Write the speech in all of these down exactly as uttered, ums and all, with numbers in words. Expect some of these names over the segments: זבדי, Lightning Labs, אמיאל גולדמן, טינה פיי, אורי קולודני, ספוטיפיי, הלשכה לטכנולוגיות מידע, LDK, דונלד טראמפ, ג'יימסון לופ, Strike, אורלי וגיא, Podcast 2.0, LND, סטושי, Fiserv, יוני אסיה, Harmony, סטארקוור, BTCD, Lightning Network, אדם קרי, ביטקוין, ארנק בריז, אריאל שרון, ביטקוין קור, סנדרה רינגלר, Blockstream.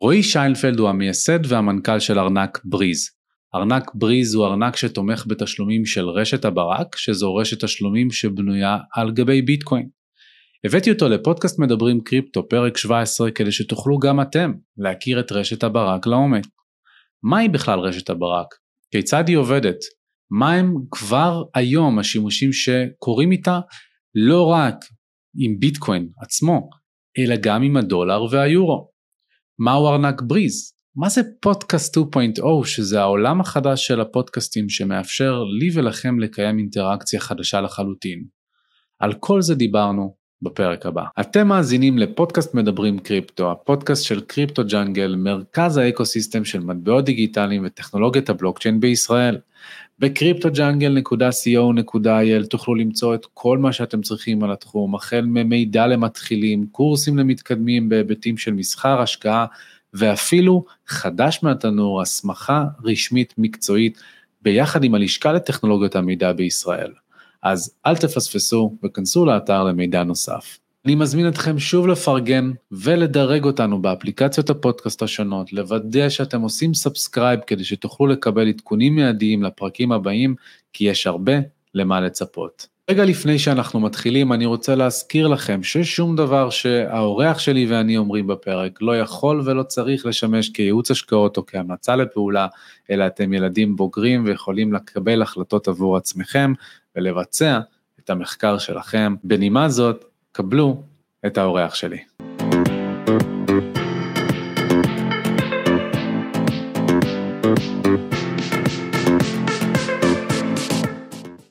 רועי שיינפלד הוא המייסד והמנכ"ל של ארנק בריז. ארנק בריז הוא ארנק שתומך בתשלומים של רשת הברק, שזו רשת תשלומים שבנויה על גבי ביטקוין. הבאתי אותו לפודקאסט מדברים קריפטו פרק שבע עשרה כדי שתוכלו גם אתם להכיר את רשת הברק לעומק. מהי בכלל רשת הברק? כיצד היא עובדת? מה הם כבר היום השימושים שקורים איתה? לא רק עם ביטקוין עצמו, אלא גם עם הדולר והיורו. מהו ארנק בריז? מה זה פודקאסט שתיים נקודה אפס, שזה העולם החדש של הפודקאסטים שמאפשר לי ולכם לקיים אינטראקציה חדשה לחלוטין? על כל זה דיברנו בפרק הבא. אתם מאזינים לפודקאסט מדברים קריפטו, הפודקאסט של קריפטו ג'נגל, מרכז האקוסיסטם של מטבעות דיגיטליים וטכנולוגיית הבלוקצ'יין בישראל. בקריפטו ג'נגל נקודה סי או נקודה איי אל תוכלו למצוא את כל מה שאתם צריכים על התחום, החל ממידע למתחילים, קורסים למתקדמים בהיבטים של מסחר, השקעה, ואפילו חדש מהתנור, הסמכה רשמית מקצועית, ביחד עם הלשכה לטכנולוגיות המידע בישראל. אז אל תפספסו וכנסו לאתר למידע נוסף. אני מזמין אתכם שוב לפרגן ולדרג אותנו באפליקציות הפודקאסט השונות, לוודא שאתם עושים סאבסקרייב כדי שתוכלו לקבל עדכונים מיידיים לפרקים הבאים, כי יש הרבה למה לצפות. רגע לפני שאנחנו מתחילים, אני רוצה להזכיר לכם ששום דבר שהאורח שלי ואני אומרים בפרק לא יכול ולא צריך לשמש כייעוץ השקעות או כהמלצה לפעולה, אלא אתם ילדים בוגרים ויכולים לקבל החלטות עבור עצמכם ולבצע את המחקר שלכם. בנימה זאת, קבלו את האורח שלי.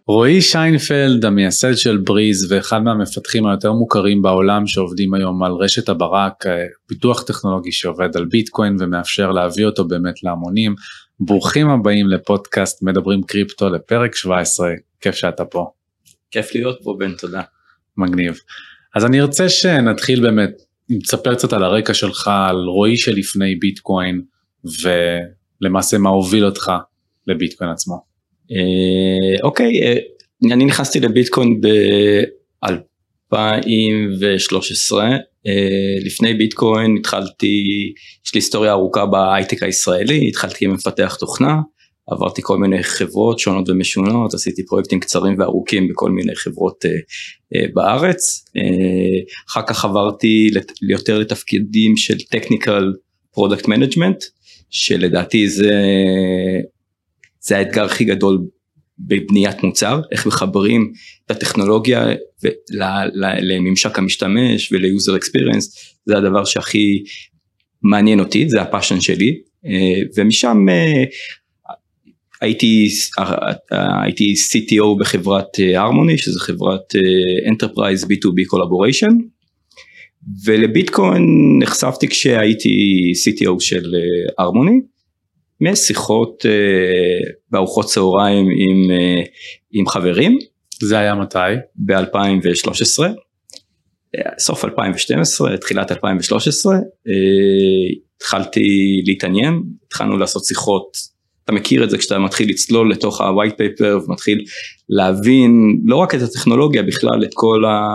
רועי שיינפלד, המייסד של בריז ואחד מהמפתחים היותר מוכרים בעולם שעובדים היום על רשת הברק, פיתוח טכנולוגי שעובד על ביטקוין ומאפשר להביא אותו באמת להמונים. ברוכים הבאים לפודקאסט מדברים קריפטו לפרק שבע עשרה, כיף שאתה פה. כיף להיות פה בן, תודה. מגניב. אז אני ארצה שנתחיל באמת, נצפר קצת על הרקע שלך, על רועי שלפני ביטקוין, ולמעשה מה הוביל אותך לביטקוין עצמו. אוקיי, אני נכנסתי לביטקוין ב-אלפיים ושלוש עשרה, לפני ביטקוין התחלתי, יש לי היסטוריה ארוכה בהייטק הישראלי, התחלתי כמפתח תוכנה, עברתי כל מיני חברות שונות ומשונות, עשיתי פרויקטים קצרים וארוכים בכל מיני חברות בארץ, אחר כך עברתי יותר לתפקידים של technical product management, שלדעתי זה... זה האתגר הכי גדול בבניית מוצר, איך מחברים את הטכנולוגיה לממשק המשתמש וליוזר אקספיריינס, זה הדבר שהכי מעניין אותי, זה הפאשן שלי, ומשם הייתי, הייתי סי טי או בחברת Harmony, שזו חברת Enterprise בי טו בי Collaboration, ולביטקוין נחשפתי כשהייתי סי טי או של Harmony, משיחות uh, בארוחות צהריים עם, uh, עם חברים. זה היה מתי? ב-אלפיים ושלוש עשרה, סוף אלפיים ושתים עשרה, תחילת אלפיים ושלוש עשרה, uh, התחלתי להתעניין, התחלנו לעשות שיחות, אתה מכיר את זה כשאתה מתחיל לצלול לתוך ה-white paper, ומתחיל להבין לא רק את הטכנולוגיה, בכלל את כל, ה,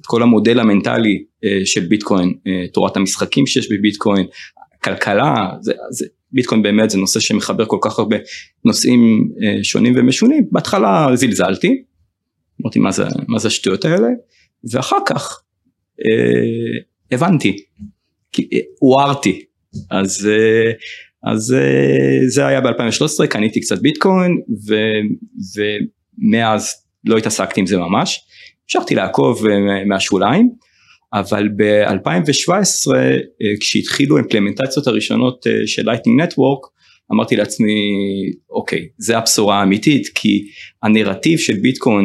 את כל המודל המנטלי uh, של ביטקוין, uh, תורת המשחקים שיש בביטקוין, כלכלה, זה... זה ביטקוין באמת זה נושא שמחבר כל כך הרבה נושאים שונים ומשונים, בהתחלה זלזלתי, אמרתי מה זה, מה זה השטויות האלה, ואחר כך אה, הבנתי, כי, אה, הוארתי, אז, אה, אז אה, זה היה ב-אלפיים ושלוש עשרה, קניתי קצת ביטקוין, ו, ומאז לא התעסקתי עם זה ממש, המשכתי לעקוב אה, מהשוליים, אבל ב-אלפיים ושבע עשרה, כשהתחילו האימפלמנטציות הראשונות של Lightning Network, אמרתי לעצמי, אוקיי, זה הבשורה האמיתית, כי הנרטיב של ביטקוין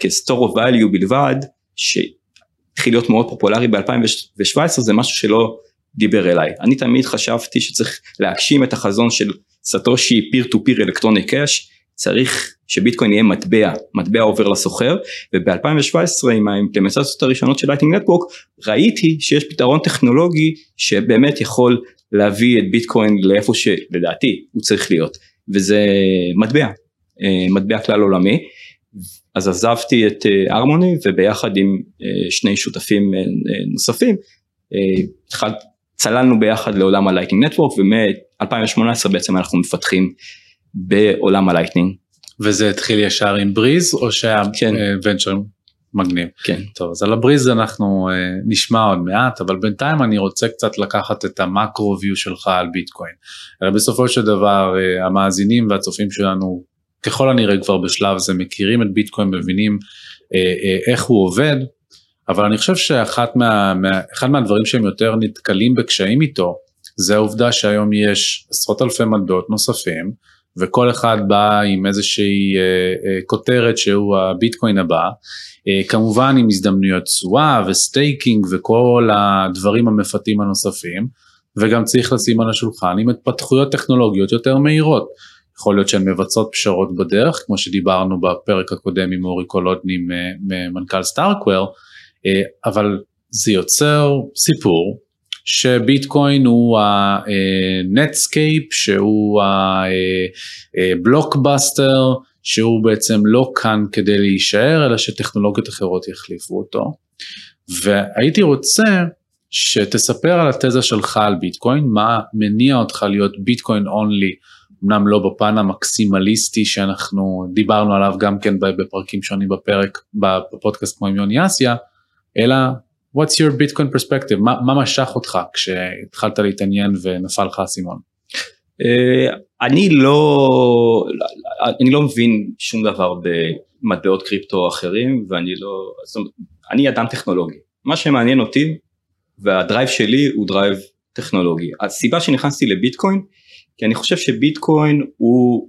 כ-store of value בלבד, שהתחיל להיות מאוד פופולרי ב-אלפיים ושבע עשרה, זה משהו שלא דיבר אליי. אני תמיד חשבתי שצריך להגשים את החזון של סטושי peer-to-peer אלקטרוני קאש, צריך שביטקוין יהיה מטבע, מטבע עובר לסוחר, וב-אלפיים ושבע עשרה עם האימפלמנטציות הראשונות של Lightning Network, ראיתי שיש פתרון טכנולוגי שבאמת יכול להביא את ביטקוין לאיפה שלדעתי הוא צריך להיות, וזה מטבע, מטבע כלל עולמי, אז עזבתי את Harmony, וביחד עם שני שותפים נוספים, התחלתי, צללנו ביחד לעולם הלייטנינג נטוורק, ומ-אלפיים שמונה עשרה בעצם אנחנו מפתחים בעולם הלייטנינג. וזה התחיל ישר עם בריז, או שהוונצ'ר מגניב? כן. טוב, אז על הבריז אנחנו נשמע עוד מעט, אבל בינתיים אני רוצה קצת לקחת את המקרו-ויו שלך על ביטקוין. אלא בסופו של דבר, המאזינים והצופים שלנו, ככל הנראה כבר בשלב זה, מכירים את ביטקוין, מבינים איך הוא עובד, אבל אני חושב שאחד מה, מה, אחד מהדברים שהם יותר נתקלים בקשיים איתו, זה העובדה שהיום יש עשרות אלפי מטבעות נוספים, וכל אחד בא עם איזושהי אה, אה, כותרת שהוא הביטקוין הבא, אה, כמובן עם הזדמנויות צועה וסטייקינג וכל הדברים המפתים הנוספים, וגם צריך לשים על השולחן עם התפתחויות טכנולוגיות יותר מהירות, יכול להיות שהן מבצעות פשרות בדרך, כמו שדיברנו בפרק הקודם עם אורי קולודני ממנכ"ל סטארקוור, אבל זה יוצר סיפור שביטקוין הוא הנטסקייפ, שהוא הבלוקבאסטר, שהוא בעצם לא כאן כדי להישאר, אלא שטכנולוגיות אחרות יחליפו אותו. והייתי רוצה שתספר על התזה שלך על ביטקוין, מה מניע אותך להיות ביטקוין אונלי, אמנם לא בפן המקסימליסטי שאנחנו דיברנו עליו גם כן בפרקים שונים בפרק, בפודקאסט כמו עם יוני אסיה, אלא what's your Bitcoin perspective, מה, מה משך אותך כשהתחלת להתעניין ונפל לך הסימון? אני לא, אני לא מבין שום דבר במטבעות קריפטו אחרים, ואני לא, אני אדם טכנולוגי, מה שמעניין אותי והדרייב שלי הוא דרייב טכנולוגי. הסיבה שנכנסתי לביטקוין, כי אני חושב שביטקוין הוא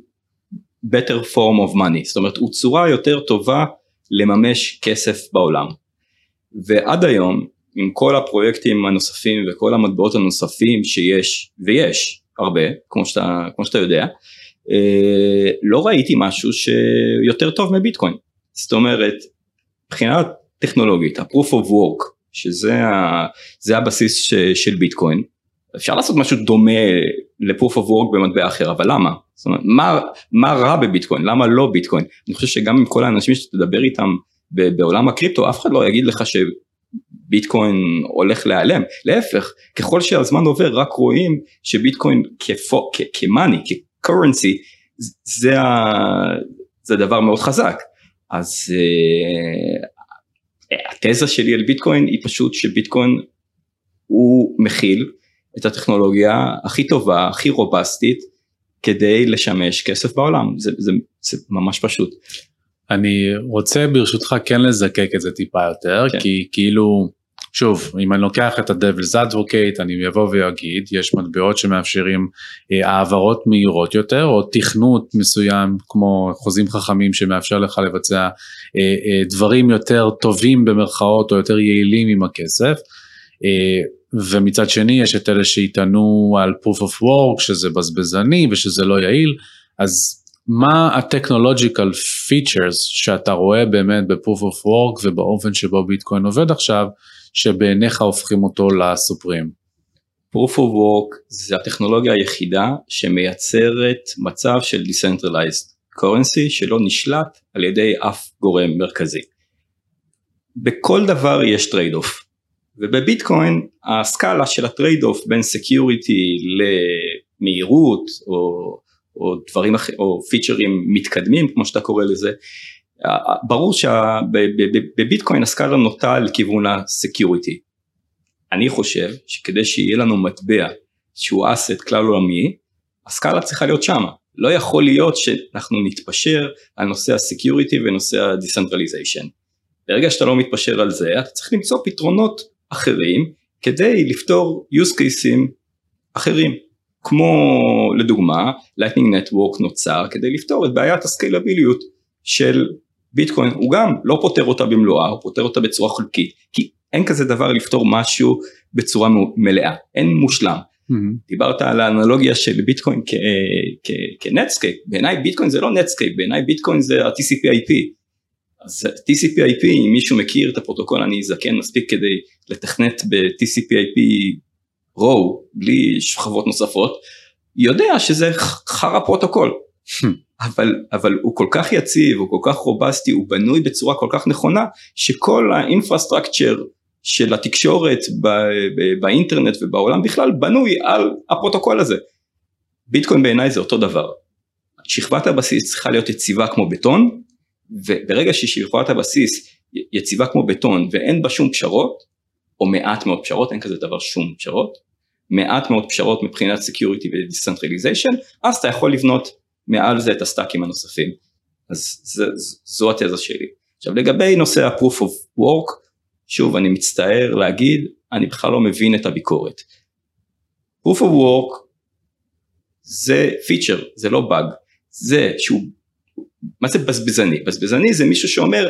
better form of money, זאת אומרת הוא צורה יותר טובה לממש כסף בעולם. ועד היום, עם כל הפרויקטים הנוספים וכל המטבעות הנוספים שיש, ויש הרבה, כמו שאתה, כמו שאתה יודע, לא ראיתי משהו שיותר טוב מביטקוין. זאת אומרת, מבחינה טכנולוגית, ה-proof of work, שזה הבסיס של ביטקוין, אפשר לעשות משהו דומה ל-proof of work במטבע אחר, אבל למה? זאת אומרת, מה, מה רע בביטקוין? למה לא ביטקוין? אני חושב שגם עם כל האנשים שתדבר איתם בעולם הקריפטו, אף אחד לא יגיד לך שביטקוין הולך להיעלם. להפך, ככל שהזמן עובר, רק רואים שביטקוין כמאני, כקורנסי, זה, זה דבר מאוד חזק. אז התזה שלי על ביטקוין היא פשוט שביטקוין הוא מכיל את הטכנולוגיה הכי טובה, הכי רובסטית, כדי לשמש כסף בעולם. זה, זה, זה ממש פשוט. אני רוצה ברשותך כן לזקק את זה טיפה יותר, כן. כי כאילו, שוב, אם אני לוקח את ה-Devil's Advocate, אני אבוא ויגיד, יש מטבעות שמאפשרים אה, העברות מהירות יותר, או תכנות מסוים, כמו חוזים חכמים שמאפשר לך לבצע אה, אה, דברים יותר טובים במרכאות, או יותר יעילים עם הכסף, אה, ומצד שני יש את אלה שיתנו על proof of work, שזה בזבזני ושזה לא יעיל, אז מה הטכנולוג'יקל פיצ'רס שאתה רואה באמת ב-proof of work ובאופן שבו ביטקוין עובד עכשיו, שבעיניך הופכים אותו לסופרים? proof of work זה הטכנולוגיה היחידה שמייצרת מצב של decentralized currency שלא נשלט על ידי אף גורם מרכזי. בכל דבר יש טרייד אוף, ובביטקוין הסקאלה של הטרייד אוף בין סקיוריטי למהירות או או דברים אחרים, או פיצ'רים מתקדמים, כמו שאתה קורא לזה, ברור שבביטקוין הסקאלה נוטה לכיוון הסקיוריטי. אני חושב שכדי שיהיה לנו מטבע שהוא אסט כלל עולמי, הסקאלה צריכה להיות שמה. לא יכול להיות שאנחנו נתפשר על נושא הסקיוריטי ונושא הדיסנטרליזיישן. ברגע שאתה לא מתפשר על זה, אתה צריך למצוא פתרונות אחרים, כדי לפתור use cases אחרים. כמו לדוגמה, Lightning Network נוצר כדי לפתור את בעיית הסקיילביליות של ביטקוין, הוא גם לא פותר אותה במלואה, הוא פותר אותה בצורה חלקית, כי אין כזה דבר לפתור משהו בצורה מלאה, אין מושלם. Mm-hmm. דיברת על האנלוגיה של ביטקוין כ- כ- כנטסקייפ, בעיניי ביטקוין זה לא נטסקייפ, בעיניי ביטקוין זה ה-טי סי פי איי פי, אז ה-טי סי פי איי פי, אם מישהו מכיר את הפרוטוקול, אני זקן מספיק כדי לתכנת ב-טי סי פי איי פי, רואו, בלי שכבות נוספות, יודע שזה חרא פרוטוקול, אבל, אבל הוא כל כך יציב, הוא כל כך רובסטי, הוא בנוי בצורה כל כך נכונה, שכל האינפרסטרקצ'ר של התקשורת באינטרנט ובעולם בכלל בנוי על הפרוטוקול הזה. ביטקוין בעיניי זה אותו דבר. שכבת הבסיס צריכה להיות יציבה כמו בטון, וברגע ששכבת הבסיס יציבה כמו בטון ואין בה שום פשרות, או מעט מאוד פשרות, אין כזה דבר שום פשרות, מעט מאוד פשרות מבחינת security ו-decentralization, אז אתה יכול לבנות מעל זה את הסטאקים הנוספים. אז זו, זו התזה שלי. עכשיו לגבי נושא ה-proof of work, שוב אני מצטער להגיד, אני בכלל לא מבין את הביקורת. proof of work זה פיצ'ר, זה לא באג, זה שהוא, מה זה בזבזני? בזבזני זה מישהו שאומר,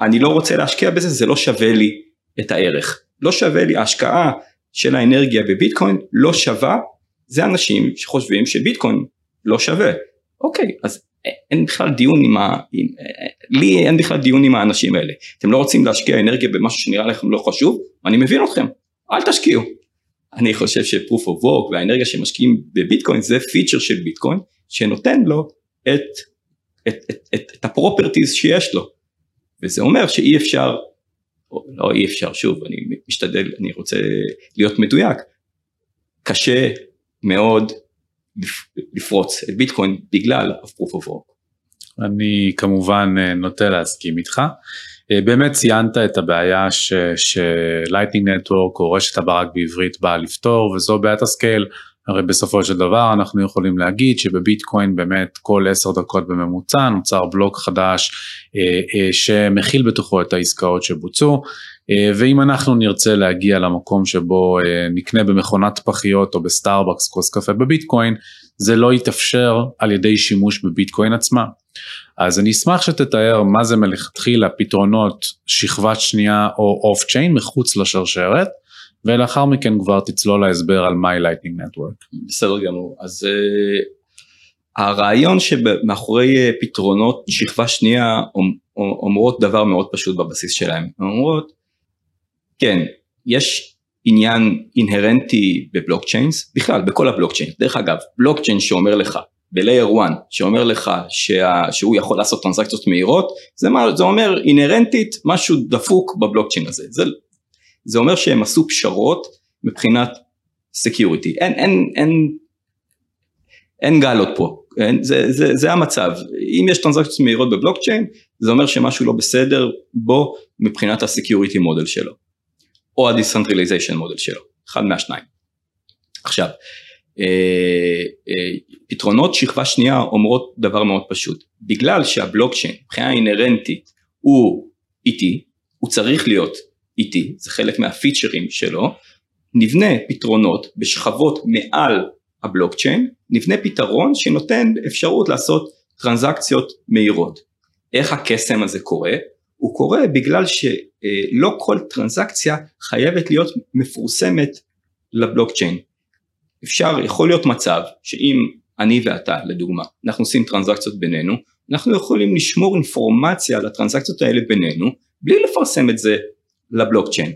אני לא רוצה להשקיע בזה, זה לא שווה לי את הערך. לא שווה לי, ההשקעה של האנרגיה בביטקוין לא שווה, זה אנשים שחושבים שביטקוין לא שווה. אוקיי, אז אין בכלל דיון עם ה... לי אין בכלל דיון עם האנשים האלה. אתם לא רוצים להשקיע אנרגיה במשהו שנראה לכם לא חשוב, אני מבין אתכם, אל תשקיעו. אני חושב שproof of work והאנרגיה שמשקיעים בביטקוין זה פיצ'ר של ביטקוין שנותן לו את, את, את, את, את הפרופרטיז שיש לו. וזה אומר שאי אפשר, או לא אי אפשר, שוב, אני משתדל, אני רוצה להיות מדויק. קשה מאוד לפרוץ את ביטקוין בגלל proof of work. אני כמובן נוטה להסכים איתך. באמת ציינת את הבעיה שלייטנינג נטוורק או רשת הברק בעברית באה לפתור, וזו בעיית הסקייל. הרי בסופו של דבר אנחנו יכולים להגיד שבביטקוין באמת כל עשר דקות בממוצע נוצר בלוק חדש שמכיל בתוכו את העסקאות שבוצעו, ואם אנחנו נרצה להגיע למקום שבו נקנה במכונת פחיות או בסטארבקס כוס קפה בביטקוין, זה לא יתאפשר על ידי שימוש בביטקוין עצמה. אז אני אשמח שתתאר מה זה מלכתחילה פתרונות שכבת שנייה או אוף צ'יין מחוץ לשרשרת, ולאחר מכן כבר תצלול להסבר על מהי לייטנינג נטוורק. בסדר גמור, אז uh, הרעיון שמאחורי פתרונות שכבה שנייה אומרות דבר מאוד פשוט בבסיס שלהם, אומרות, כן, יש עניין אינהרנטי בבלוקצ'יינס, בכלל בכל הבלוקצ'יינס, דרך אגב, בלוקצ'יין שאומר לך, בלייר אחת, שאומר לך שה, שהוא יכול לעשות טרנזקציות מהירות, זה, מה, זה אומר אינהרנטית משהו דפוק בבלוקצ'יין הזה, זה לא, זה אומר שהם עשו פשרות מבחינת סקיוריטי, אין, אין, אין, אין גלות פה, אין, זה, זה, זה המצב, אם יש טרנזקציות מהירות בבלוקצ'יין, זה אומר שמשהו לא בסדר בו מבחינת הסקיוריטי מודל שלו, או הדיסנטרליזיישן מודל שלו, אחד מהשניים. עכשיו, אה, אה, פתרונות שכבה שנייה אומרות דבר מאוד פשוט, בגלל שהבלוקצ'יין מבחינה אינרנטית הוא איטי, הוא צריך להיות איתי, זה חלק מהפיצ'רים שלו, נבנה פתרונות בשכבות מעל הבלוקצ'יין, נבנה פתרון שנותן אפשרות לעשות טרנזקציות מהירות. איך הקסם הזה קורה? הוא קורה בגלל שלא כל טרנזקציה חייבת להיות מפורסמת לבלוקצ'יין. אפשר, יכול להיות מצב שאם אני ואתה, לדוגמה, אנחנו עושים טרנזקציות בינינו, אנחנו יכולים לשמור אינפורמציה על הטרנזקציות האלה בינינו, בלי לפרסם את זה לבלוקצ'יין.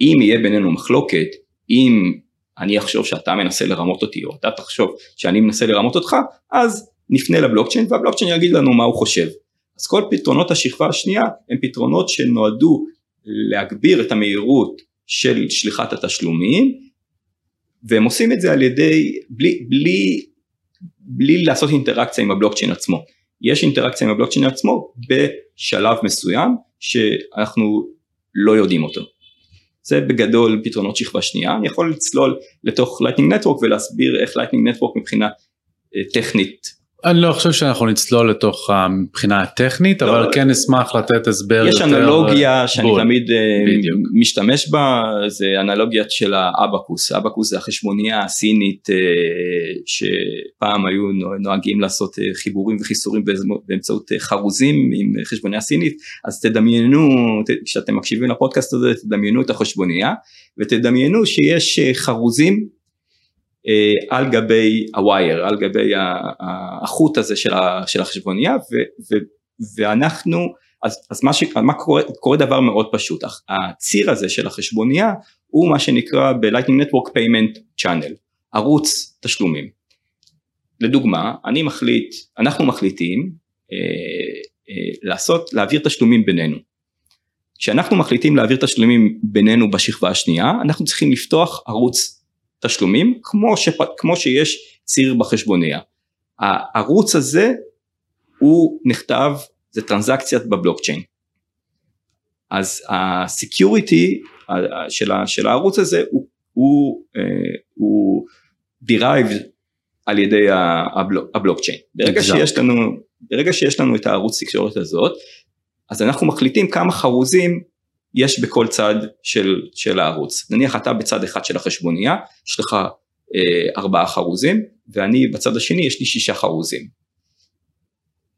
אם יהיה בינינו מחלוקת, אם אני אחשוב שאתה מנסה לרמות אותי, או אתה תחשוב שאני מנסה לרמות אותך, אז נפנה לבלוקצ'יין, והבלוקצ'יין יגיד לנו מה הוא חושב. אז כל פתרונות השכבה השנייה, הם פתרונות שנועדו להגביר את המהירות של שליחת התשלומים, והם עושים את זה על ידי, בלי, בלי, בלי לעשות אינטראקציה עם הבלוקצ'יין עצמו. יש אינטראקציה עם הבלוקצ'יין עצמו, בשלב מסוים, שאנחנו לא יודעים אותו. זה בגדול פתרונות שכבה שנייה, אני יכול לצלול לתוך Lightning Network ולהסביר איך Lightning Network מבחינה טכנית. אני לא חושב שאנחנו נצלול לתוך מבחינה הטכנית, לא, אבל כן אשמח לתת הסבר. יש אנלוגיה שאני בול. תמיד בדיוק. משתמש בה, זה אנלוגיה של האבקוס. האבקוס זה החשבוניה הסינית שפעם היו נוהגים לעשות חיבורים וחיסורים באמצעות חרוזים עם חשבוניה סינית, אז תדמיינו, כשאתם מקשיבים לפודקאסט הזה, תדמיינו את החשבוניה, ותדמיינו שיש חרוזים, על גבי הווייר, על גבי החוט הזה של החשבוניה, ואנחנו, אז מה קורה דבר מאוד פשוט, הציר הזה של החשבוניה, הוא מה שנקרא ב-Lightning Network Payment Channel, ערוץ תשלומים. לדוגמה, אני מחליט, אנחנו מחליטים לעשות, להעביר תשלומים בינינו. כשאנחנו מחליטים להעביר תשלומים בינינו בשכבה השנייה, אנחנו צריכים לפתוח ערוץ תשלומים, כמו ש... כמו שיש ציר בחשבוניה. הערוץ הזה הוא נכתב, זה טרנזקציית בבלוקצ'יין. אז הסקיוריטי של, של הערוץ הזה הוא, הוא, הוא derived על ידי הבלוקצ'יין. ברגע שיש לנו, ברגע שיש לנו את הערוץ סקיוריטי הזאת, אז אנחנו מחליטים כמה חרוזים יש בכל צד של, של הערוץ. נניח אתה בצד אחד של החשבוניה, יש לך אה, ארבעה חרוזים, ואני בצד השני יש לי שישה חרוזים.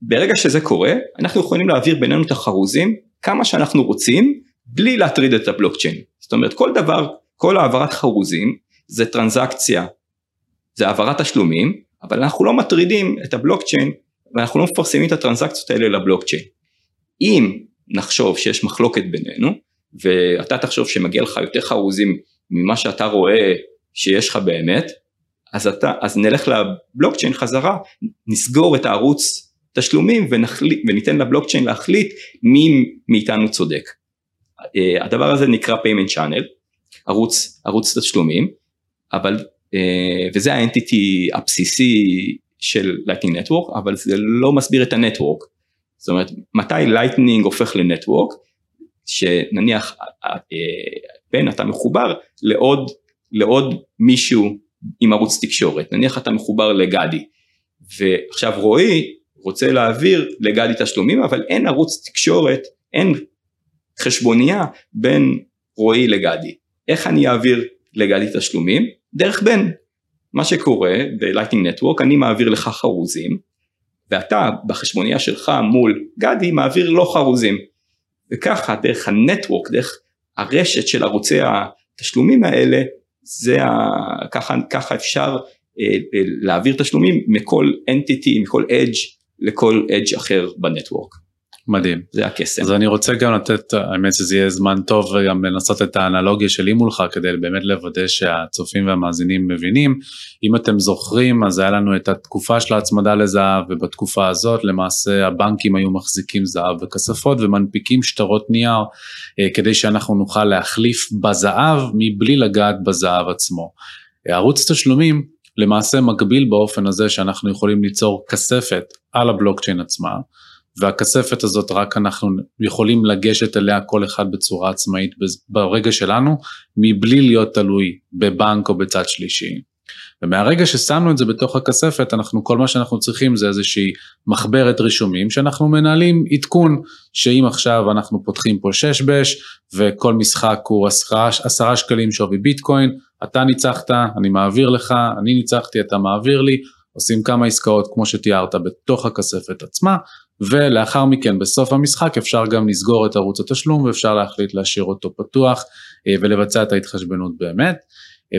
ברגע שזה קורה, אנחנו יכולים להעביר בינינו את החרוזים, כמה שאנחנו רוצים, בלי להטריד את הבלוקצ'יין. זאת אומרת, כל דבר, כל העברת חרוזים, זה טרנזקציה, זה העברת השלומים, אבל אנחנו לא מטרידים את הבלוקצ'יין, ואנחנו לא מפרסמים את הטרנזקציות האלה לבלוקצ'יין. אם נחשוב שיש מחלוקת בינינו, ואתה תחשוב שמגיע לך יותר חרוזים ממה שאתה רואה שיש לך באמת, אז, אתה, אז נלך לבלוקצ'יין חזרה, נסגור את הערוץ תשלומים ונחליט, וניתן לבלוקצ'יין להחליט מי מאיתנו צודק. הדבר הזה נקרא payment channel, ערוץ, ערוץ תשלומים, אבל, וזה האנטיטי הבסיסי של Lightning Network, אבל זה לא מסביר את הנטוורק. זאת אומרת, מתי לייטנינג הופך לנטוורק, שנניח בן אתה מחובר לעוד, לעוד מישהו עם ערוץ תקשורת, נניח אתה מחובר לגדי, ועכשיו רועי רוצה להעביר לגדי תשלומים, אבל אין ערוץ תקשורת, אין חשבוניה בין רועי לגדי, איך אני אעביר לגדי תשלומים? דרך בן, מה שקורה בלייטנינג נטוורק, אני מעביר לך חרוזים, ואתה בחשבוניה שלך מול גדי מעביר לא חרוזים, וככה דרך הנטוורק, דרך הרשת של ערוצי התשלומים האלה, זה ה... ככה, ככה אפשר אה, אה, להעביר תשלומים מכל entity, מכל edge, לכל edge אחר בנטוורק. מדהים. זה הקסם. אז אני רוצה גם לתת, האמת שזה יהיה זמן טוב, וגם לנסות את האנלוגיה שלי מולך, כדי באמת לוודא שהצופים והמאזינים מבינים. אם אתם זוכרים, אז היה לנו את התקופה של ההצמדה לזהב, ובתקופה הזאת למעשה הבנקים היו מחזיקים זהב וכספות, ומנפיקים שטרות נייר, כדי שאנחנו נוכל להחליף בזהב, מבלי לגעת בזהב עצמו. ערוץ תשלומים, למעשה מקביל באופן הזה, שאנחנו יכולים ליצור כספת על הבלוקצ'יין עצמה, והכספת הזאת רק אנחנו יכולים לגשת אליה כל אחד בצורה עצמאית ברגע שלנו, מבלי להיות תלוי בבנק או בצד שלישי. ומהרגע ששמנו את זה בתוך הכספת, אנחנו, כל מה שאנחנו צריכים זה איזושהי מחברת רישומים, שאנחנו מנהלים עדכון, שאם עכשיו אנחנו פותחים פה שש בש, וכל משחק הוא עשרה שקלים שווי ביטקוין, אתה ניצחת, אני מעביר לך, אני ניצחתי, אתה מעביר לי, עושים כמה עסקאות כמו שתיארת בתוך הכספת עצמה, ולאחר מכן בסוף המשחק אפשר גם לסגור את ערוץ התשלום, ואפשר להחליט להשאיר אותו פתוח, ולבצע את ההתחשבנות באמת,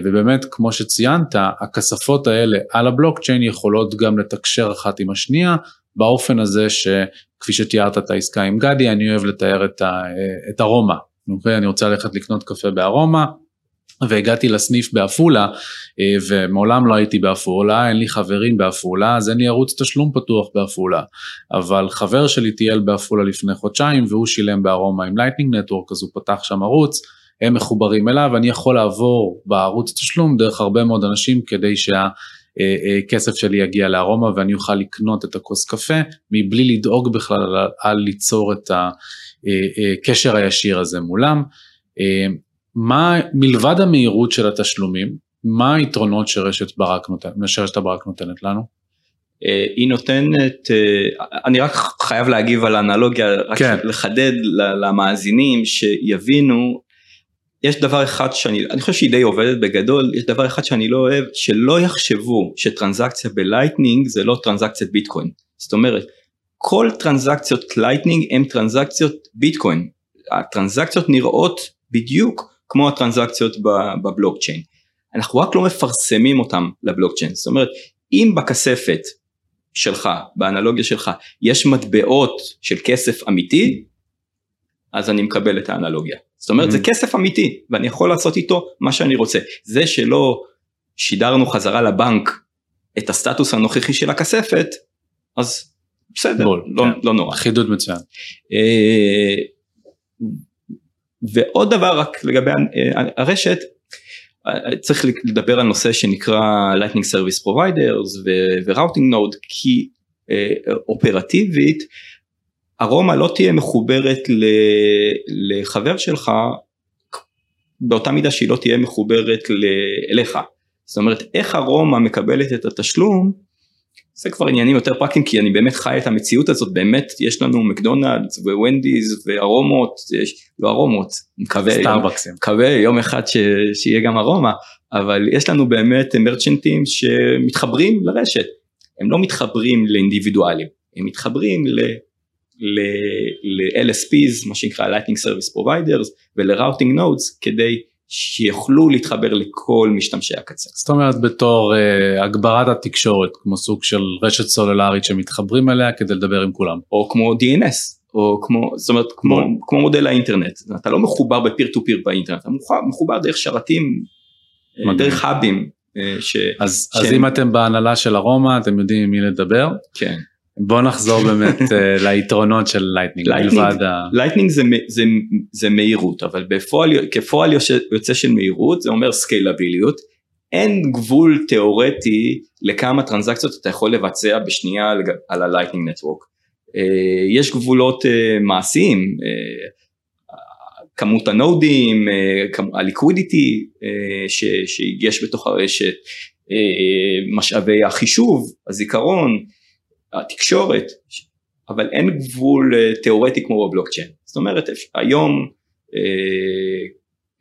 ובאמת כמו שציינת, הכספות האלה על הבלוקצ'יין יכולות גם לתקשר אחת עם השנייה, באופן הזה שכפי שתיארת את העסקה עם גדי, אני אוהב לתאר את, ה, את ארומה, אוקיי? אני רוצה ללכת לקנות קפה בארומה, והגעתי לסניף באפולה, ומעולם לא הייתי באפולה, אין לי חברים באפולה, אז אין לי ערוץ תשלום פתוח באפולה, אבל חבר שלי טייל באפולה לפני חודשיים, והוא שילם בארומה עם לייטנינג נטוורק, אז הוא פתח שם ערוץ, הם מחוברים אליו, ואני יכול לעבור בערוץ תשלום דרך הרבה מאוד אנשים, כדי שהכסף שלי יגיע לארומה, ואני אוכל לקנות את הכוס קפה, מבלי לדאוג בכלל על ליצור את הקשר הישיר הזה מולם. מה, מלבד המהירות של התשלומים, מה היתרונות שרשת ברק נותנת, שרשת הברק נותנת לנו? היא נותנת, אני רק חייב להגיב על האנלוגיה, רק לחדד למאזינים שיבינו, יש דבר אחד שאני, אני חושב שהיא די עובדת בגדול, יש דבר אחד שאני לא אוהב, שלא יחשבו שטרנזקציה בלייטנינג זה לא טרנזקציית ביטקוין. זאת אומרת, כל טרנזקציות לייטנינג הן טרנזקציות ביטקוין. הטרנזקציות נראות בדיוק כמו הטרנזקציות בבלוקצ'יין. אנחנו רק לא מפרסמים אותם לבלוקצ'יין. זאת אומרת, אם בכספת שלך, באנלוגיה שלך, יש מטבעות של כסף אמיתי, אז אני מקבל את האנלוגיה. זאת אומרת, זה כסף אמיתי, ואני יכול לעשות איתו מה שאני רוצה. זה שלא שידרנו חזרה לבנק את הסטטוס הנוכחי של הכספת, אז בסדר, לא נורא. חידוד מצוין. ועוד דבר רק לגבי הרשת, צריך לדבר על נושא שנקרא Lightning Service Providers ו-Routing Node, כי אופרטיבית, ארומה לא תהיה מחוברת לחבר שלך, באותה מידה שהיא לא תהיה מחוברת אליך. זאת אומרת, איך ארומה מקבלת את התשלום, זה כבר עניינים יותר פרקטיים, כי אני באמת חי את המציאות הזאת, באמת יש לנו מקדונלדס וונדיז וארומות, לא ארומות, סטארבקסים, מקווה יום אחד שיהיה גם ארומה, אבל יש לנו באמת מרצ'נטים שמתחברים לרשת, הם לא מתחברים לאינדיבידואלים, הם מתחברים ל-L S Ps, מה שנקרא Lightning Service Providers, ול-Routing Nodes, כדי שיוכלו להתחבר לכל משתמשי הקצה. זאת אומרת, בתור אה, הגברת התקשורת, כמו סוג של רשת סולולרית שמתחברים אליה כדי לדבר עם כולם. או כמו D N S, או כמו, זאת אומרת, כמו, כמו מודל האינטרנט. אתה לא מחובר בפיר טו פיר באינטרנט, אתה מחובר דרך שרתים, מדהים. דרך האבים. אה, ש, אז, ש... אז אם אתם בהנהלה של ארומה, אתם יודעים עם מי לדבר? כן. בוא נחזור באמת ליתרונות של לייטנינג. לייטנינג זה מהירות, אבל כפועל יוצא של מהירות, זה אומר סקיילביליות, אין גבול תיאורטי לכמה טרנזקציות אתה יכול לבצע בשנייה על הלייטנינג נטוורק. יש גבולות מעשיים, כמות הנודים, הליקווידיטי שיש בתוך הרשת, משאבי החישוב, הזיכרון, התקשורת, אבל אין גבול תיאורטי כמו בבלוקצ'יין. זאת אומרת, היום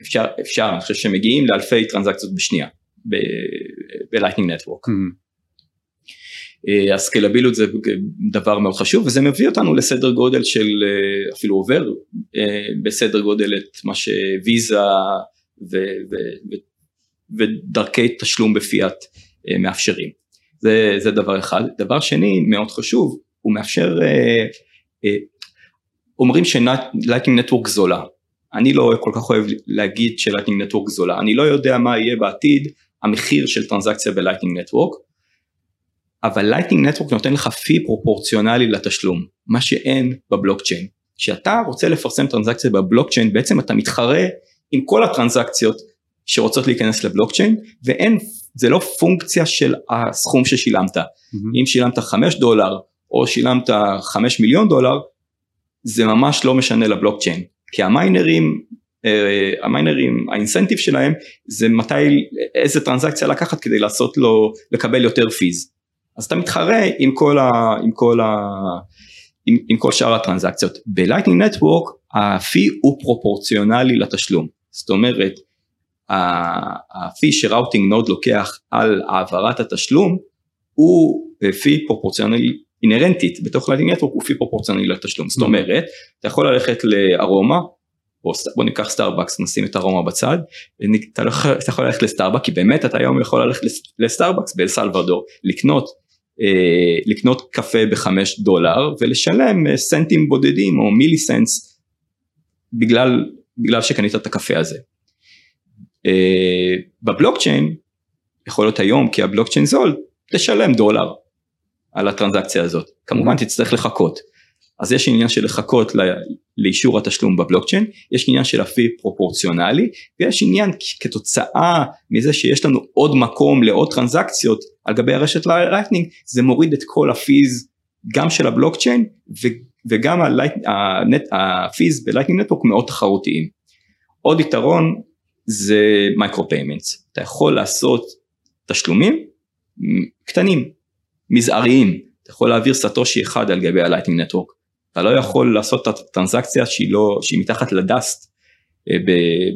אפשר, אפשר, אני חושב שמגיעים לאלפי טרנזקציות בשנייה, בלייטנינג נטוורק. הסקלביליות זה דבר מאוד חשוב, וזה מביא אותנו לסדר גודל של, אפילו עובר בסדר גודל את מה שוויזה ודרכי תשלום בפיאט מאפשרים. זה, זה דבר אחד. דבר שני, מאוד חשוב, הוא מאפשר, אה, אה, אומרים שלייטנינג נטוורק זולה. אני לא כל כך אוהב להגיד שלייטנינג נטוורק זולה. אני לא יודע מה יהיה בעתיד המחיר של טרנזקציה בלייטנינג נטוורק, אבל לייטנינג נטוורק נותן לך פי פרופורציונלי לתשלום, מה שאין בבלוקצ'יין. כשאתה רוצה לפרסם טרנזקציה בבלוקצ'יין, בעצם אתה מתחרה עם כל הטרנזקציות שרוצות להיכנס לבלוקצ'יין, ואין זה לא פונקציה של הסכום ששילמת. Mm-hmm. אם שילמת חמישה דולר, או שילמת חמישה מיליון דולר, זה ממש לא משנה לבלוקצ'יין. כי המיינרים, המיינרים, האינסנטיב שלהם, זה מתי, איזה טרנזקציה לקחת כדי לעשות לו, לקבל יותר פיז. אז אתה מתחרה עם כל ה, עם כל ה, עם, עם כל שאר הטרנזקציות. בלייטנינג נטוורק, הפי הוא פרופורציונלי לתשלום. זאת אומרת, הפי שראוטינג נוד לוקח על העברת התשלום, הוא פי פרופורציונלי, אינרנטית, בתוך לייטנינג נטוורק הוא פי פרופורציונלי לתשלום, זאת אומרת, אתה יכול ללכת לארומה, בוא ניקח סטארבקס, נשים את ארומה בצד, אתה יכול ללכת לסטארבקס, כי באמת אתה היום יכול ללכת לסטארבקס באל סלוודור, לקנות קפה בחמש דולר, ולשלם סנטים בודדים, או מילי סנטס, בגלל שקנית את הקפה הזה. בבלוקצ'יין, יכול להיות היום, כי הבלוקצ'יין זול, תשלם דולר על הטרנזקציה הזאת. כמובן תצטרך לחכות. אז יש עניין של לחכות לאישור התשלום בבלוקצ'יין, יש עניין של הפי פרופורציונלי, ויש עניין כתוצאה מזה שיש לנו עוד מקום לעוד טרנזקציות על גבי הרשת לייטנינג, זה מוריד את כל הפיז גם של הבלוקצ'יין, וגם הפיז בלייטנינג נטוורק מאוד תחרותיים. עוד יתרון, זה micro-payments. אתה יכול לעשות תשלומים קטנים, מזעריים. אתה יכול להעביר סטושי אחד על גבי ה-Lightning Network. אתה לא יכול לעשות את הטרנזקציה שהיא, לא, שהיא מתחת לדסט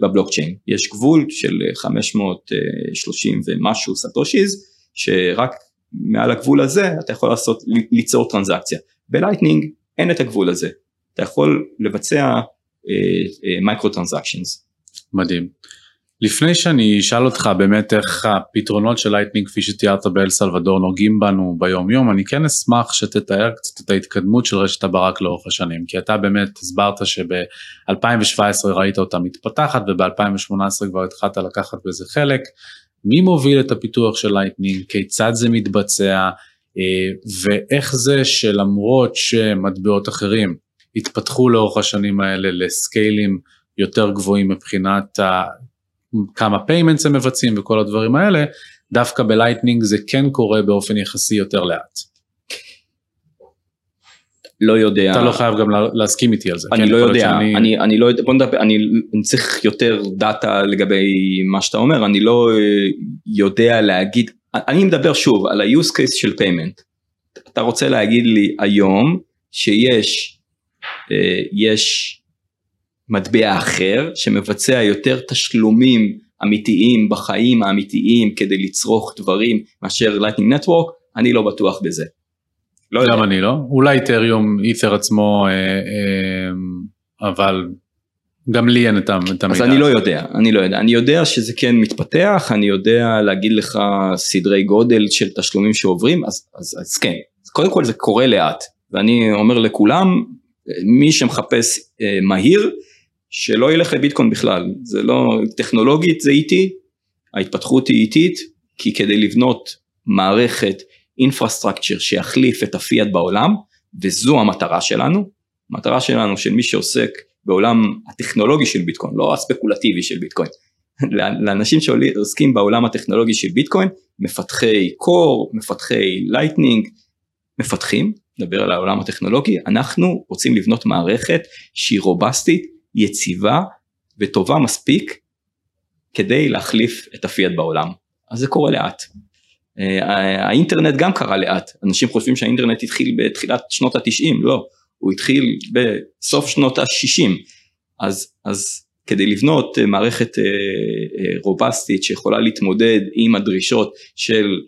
בבלוקצ'יין. יש גבול של חמש מאות שלושים ומשהו סטושיז, שרק מעל הגבול הזה אתה יכול לעשות, ליצור טרנזקציה. ב-Lightning אין את הגבול הזה. אתה יכול לבצע micro-transactions. מדהים. לפני שאני אשאל אותך באמת איך הפתרונות של לייטנינג כפי שתיארת באל סלוודור נוגעים בנו ביום יום, אני כן אשמח שתתאר קצת את ההתקדמות של רשת הברק לאורך השנים, כי אתה באמת הסברת שב-אלפיים שבע עשרה ראית אותה מתפתחת וב-אלפיים שמונה עשרה כבר התחלת לקחת בזה חלק, מי מוביל את הפיתוח של לייטנינג, כיצד זה מתבצע ואיך זה שלמרות שמטבעות אחרים התפתחו לאורך השנים האלה לסקיילים, יותר גבוהים מבחינת ה... כמה payments הם מבצעים וכל הדברים האלה, דווקא בלייטנינג זה כן קורה באופן יחסי יותר לאט. לא יודע. אתה לא חייב גם להסכים איתי על זה. אני לא יודע, אני לא יודע, בוא נדבר, אני צריך יותר דאטה לגבי מה שאתה אומר, אני לא יודע להגיד, אני מדבר שוב על ה-use case של payment. אתה רוצה להגיד לי היום שיש, יש מטבע אחר שמבצע יותר תשלומים אמיתיים בחיים האמיתיים כדי לצרוך דברים מאשר Lightning Network, אני לא בטוח בזה. לא גם יודע. אני לא, אולי איתריום, איתר עצמו, אה, אה, אבל גם לי אין את המידע. אז אני לא יודע, אני לא יודע, אני יודע שזה כן מתפתח, אני יודע להגיד לך סדרי גודל של תשלומים שעוברים, אז, אז, אז כן, קודם כל זה קורה לאט, ואני אומר לכולם, מי שמחפש אה, מהיר, שלא ילך לביטקוין בכלל, זה לא, טכנולוגית זה איטי, ההתפתחות היא איטית, כי כדי לבנות מערכת infrastructure שיחליף את הפיאט בעולם, וזו המטרה שלנו, המטרה שלנו של מי שעוסק בעולם הטכנולוגי של ביטקוין, לא הספקולטיבי של ביטקוין, לאנשים שעוסקים בעולם הטכנולוגי של ביטקוין, מפתחי קור, מפתחי לייטנינג, מפתחים, נדבר על העולם הטכנולוגי, אנחנו רוצים לבנות מערכת שהיא רובסטית, יציבה וטובה מספיק כדי להחליף את הפיאט בעולם. אז זה קורה לאט. האינטרנט גם קרה לאט. אנשים חושבים שהאינטרנט התחיל בתחילת שנות ה-תשעים, לא. הוא התחיל בסוף שנות ה-שישים. אז, אז כדי לבנות מערכת רובסטית שיכולה להתמודד עם הדרישות של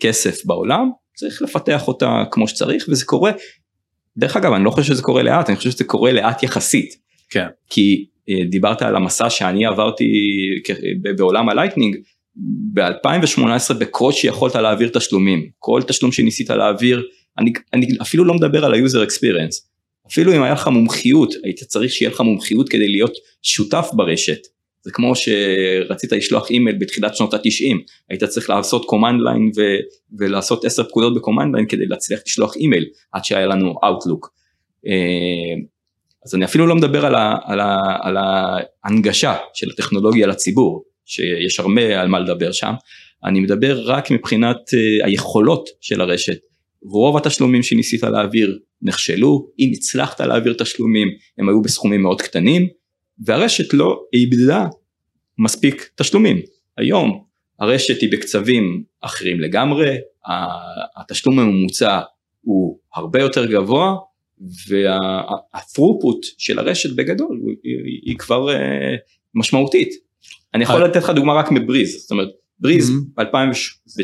כסף בעולם, צריך לפתח אותה כמו שצריך, וזה קורה. דרך אגב, אני לא חושב שזה קורה לאט, אני חושב שזה קורה לאט יחסית. כן. כי דיברת על המסע שאני עברתי בעולם הלייטנינג, ב-אלפיים שמונה עשרה בקושי יכולת להעביר תשלומים, כל תשלום שניסית להעביר, אני, אני אפילו לא מדבר על ה-user experience, אפילו אם היה לך מומחיות, היית צריך שיהיה לך מומחיות כדי להיות שותף ברשת, זה כמו שרצית לשלוח אימייל בתחילת שנות ה-תשעים, היית צריך לעשות command line ו- ולעשות עשר פקודות ב-command line כדי להצליח לשלוח אימייל, עד שהיה לנו Outlook. אז אני אפילו לא מדבר על, ה, על, ה, על ההנגשה של הטכנולוגיה לציבור, שיש הרבה על מה לדבר שם, אני מדבר רק מבחינת היכולות של הרשת, רוב התשלומים שניסית להעביר נכשלו, אם הצלחת להעביר תשלומים, הם היו בסכומים מאוד קטנים, והרשת לא איבדה מספיק תשלומים, היום הרשת היא בקצבים אחרים לגמרי, התשלום הממוצע הוא הרבה יותר גבוה, והת'רופוט של הרשת בגדול היא כבר משמעותית. אני יכול לתת לך דוגמה רק מבריז, זאת אומרת בריז ב-אלפיים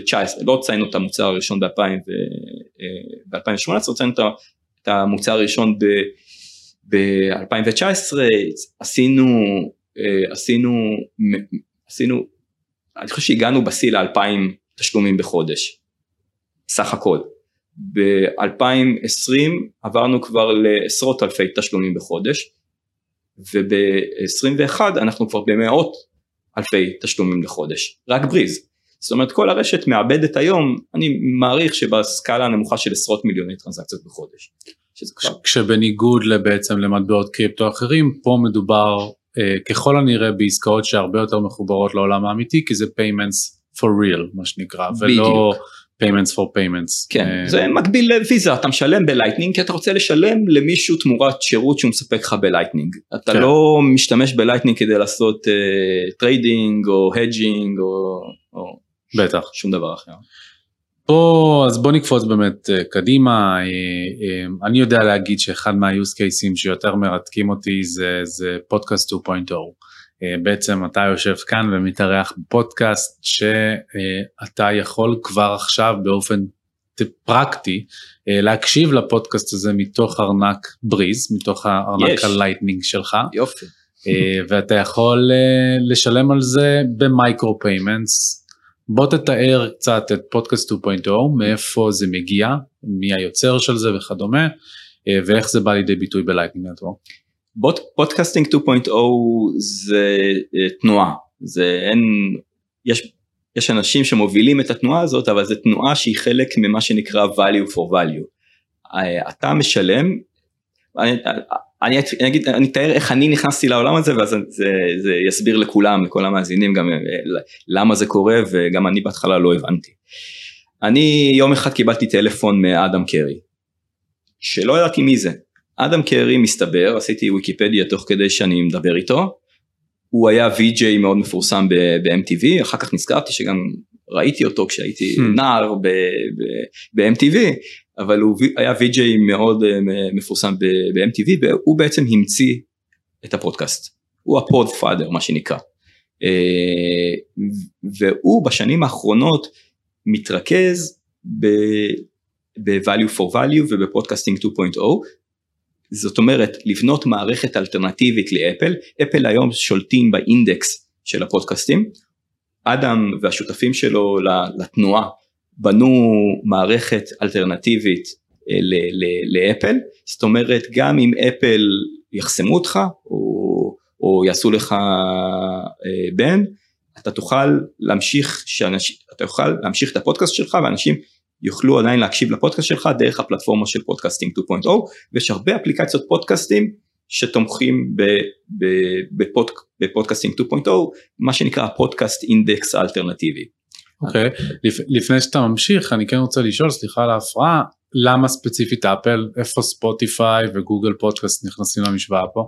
תשע עשרה, לא ציינו את המוצר הראשון ב-אלפיים שמונה עשרה, ציינו את המוצר הראשון ב-אלפיים תשע עשרה, עשינו, עשינו, אני חושב שהגענו בסי ל-אלפיים תשלומים בחודש, סך הכל. ב-אלפיים עשרים עברנו כבר לעשרות אלפי תשלומים בחודש, וב-עשרים ואחת אנחנו כבר במאות אלפי תשלומים לחודש, רק בריז. זאת אומרת, כל הרשת מאבדת היום, אני מעריך שבסקאלה הנמוכה של עשרות מיליוני טרנזקציות בחודש. כשבניגוד בעצם למטבעות קריפטו אחרים, פה מדובר ככל הנראה בעסקאות שהרבה יותר מחוברות לעולם האמיתי, כי זה payments for real, מה שנקרא, ולא... payments for payments. כן, uh, זה מקביל לוויזה, אתה משלם בלייטנינג, כי אתה רוצה לשלם למישהו תמורת שירות שהוא מספק לך בלייטנינג. אתה כן. לא משתמש בלייטנינג כדי לעשות טריידינג uh, או הג'ינג או, או בטח. שום דבר אחר. פה, אז בוא נקפוץ באמת uh, קדימה, uh, um, אני יודע להגיד שאחד מהיוס קייסים שיותר מרתקים אותי זה, זה פודקאסט שתיים נקודה אפס, בעצם אתה יושב כאן ומתארח בפודקאסט שאתה יכול כבר עכשיו באופן פרקטי להקשיב לפודקאסט הזה מתוך ארנק בריז, מתוך הארנק הלייטנינג שלך. יופי. ואתה יכול לשלם על זה במייקרו פיימנטס. בוא תתאר קצת את פודקאסט שתיים נקודה אפס, מאיפה זה מגיע, מי היוצר של זה וכדומה, ואיך זה בא לידי ביטוי בלייטנינג נטוורק. פודקאסטינג שתיים נקודה אפס זה תנועה, זה אין, יש, יש אנשים שמובילים את התנועה הזאת, אבל זו תנועה שהיא חלק ממה שנקרא value for value. אתה משלם, אני אגיד, אני אתאר איך אני נכנסתי לעולם הזה, ואז זה, זה יסביר לכולם, לכל המאזינים, גם למה זה קורה, וגם אני בהתחלה לא הבנתי. אני יום אחד קיבלתי טלפון מאדם קרי, שלא ידעתי מי זה. אדם קרי מסתבר, עשיתי ויקיפדיה תוך כדי שאני מדבר איתו, הוא היה וי-ג'יי מאוד מפורסם ב-אם טי וי, אחר כך נזכרתי שגם ראיתי אותו כשהייתי נער ב-אם טי וי, אבל הוא היה וי-ג'יי מאוד מפורסם ב-אם טי וי, והוא בעצם המציא את הפודקאסט, הוא הפודפאדר מה שנקרא, והוא בשנים האחרונות מתרכז ב-value for value ובפודקאסטינג שתיים נקודה אפס, זאת אומרת, לבנות מערכת אלטרנטיבית לאפל, אפל היום שולטים באינדקס של הפודקאסטים, אדם והשותפים שלו לתנועה, בנו מערכת אלטרנטיבית ל- ל- לאפל, זאת אומרת, גם אם אפל יחסמו אותך, או, או יעשו לך בן, אתה תוכל להמשיך, שאנש, אתה תוכל להמשיך את הפודקאסט שלך, ואנשים יוכלו עדיין להקשיב לפודקאסט שלך דרך הפלטפורמה של פודקאסטינג שתיים נקודה אפס, ויש הרבה אפליקציות פודקאסטים שתומכים בפודקאסטינג שתיים נקודה אפס, מה שנקרא הפודקאסט אינדקס האלטרנטיבי. אוקיי, לפני שאתה ממשיך, אני כן רוצה לשאול, סליחה על ההפרעה, למה ספציפית אפל, איפה ספוטיפיי וגוגל פודקאסט נכנסים למשוואה פה?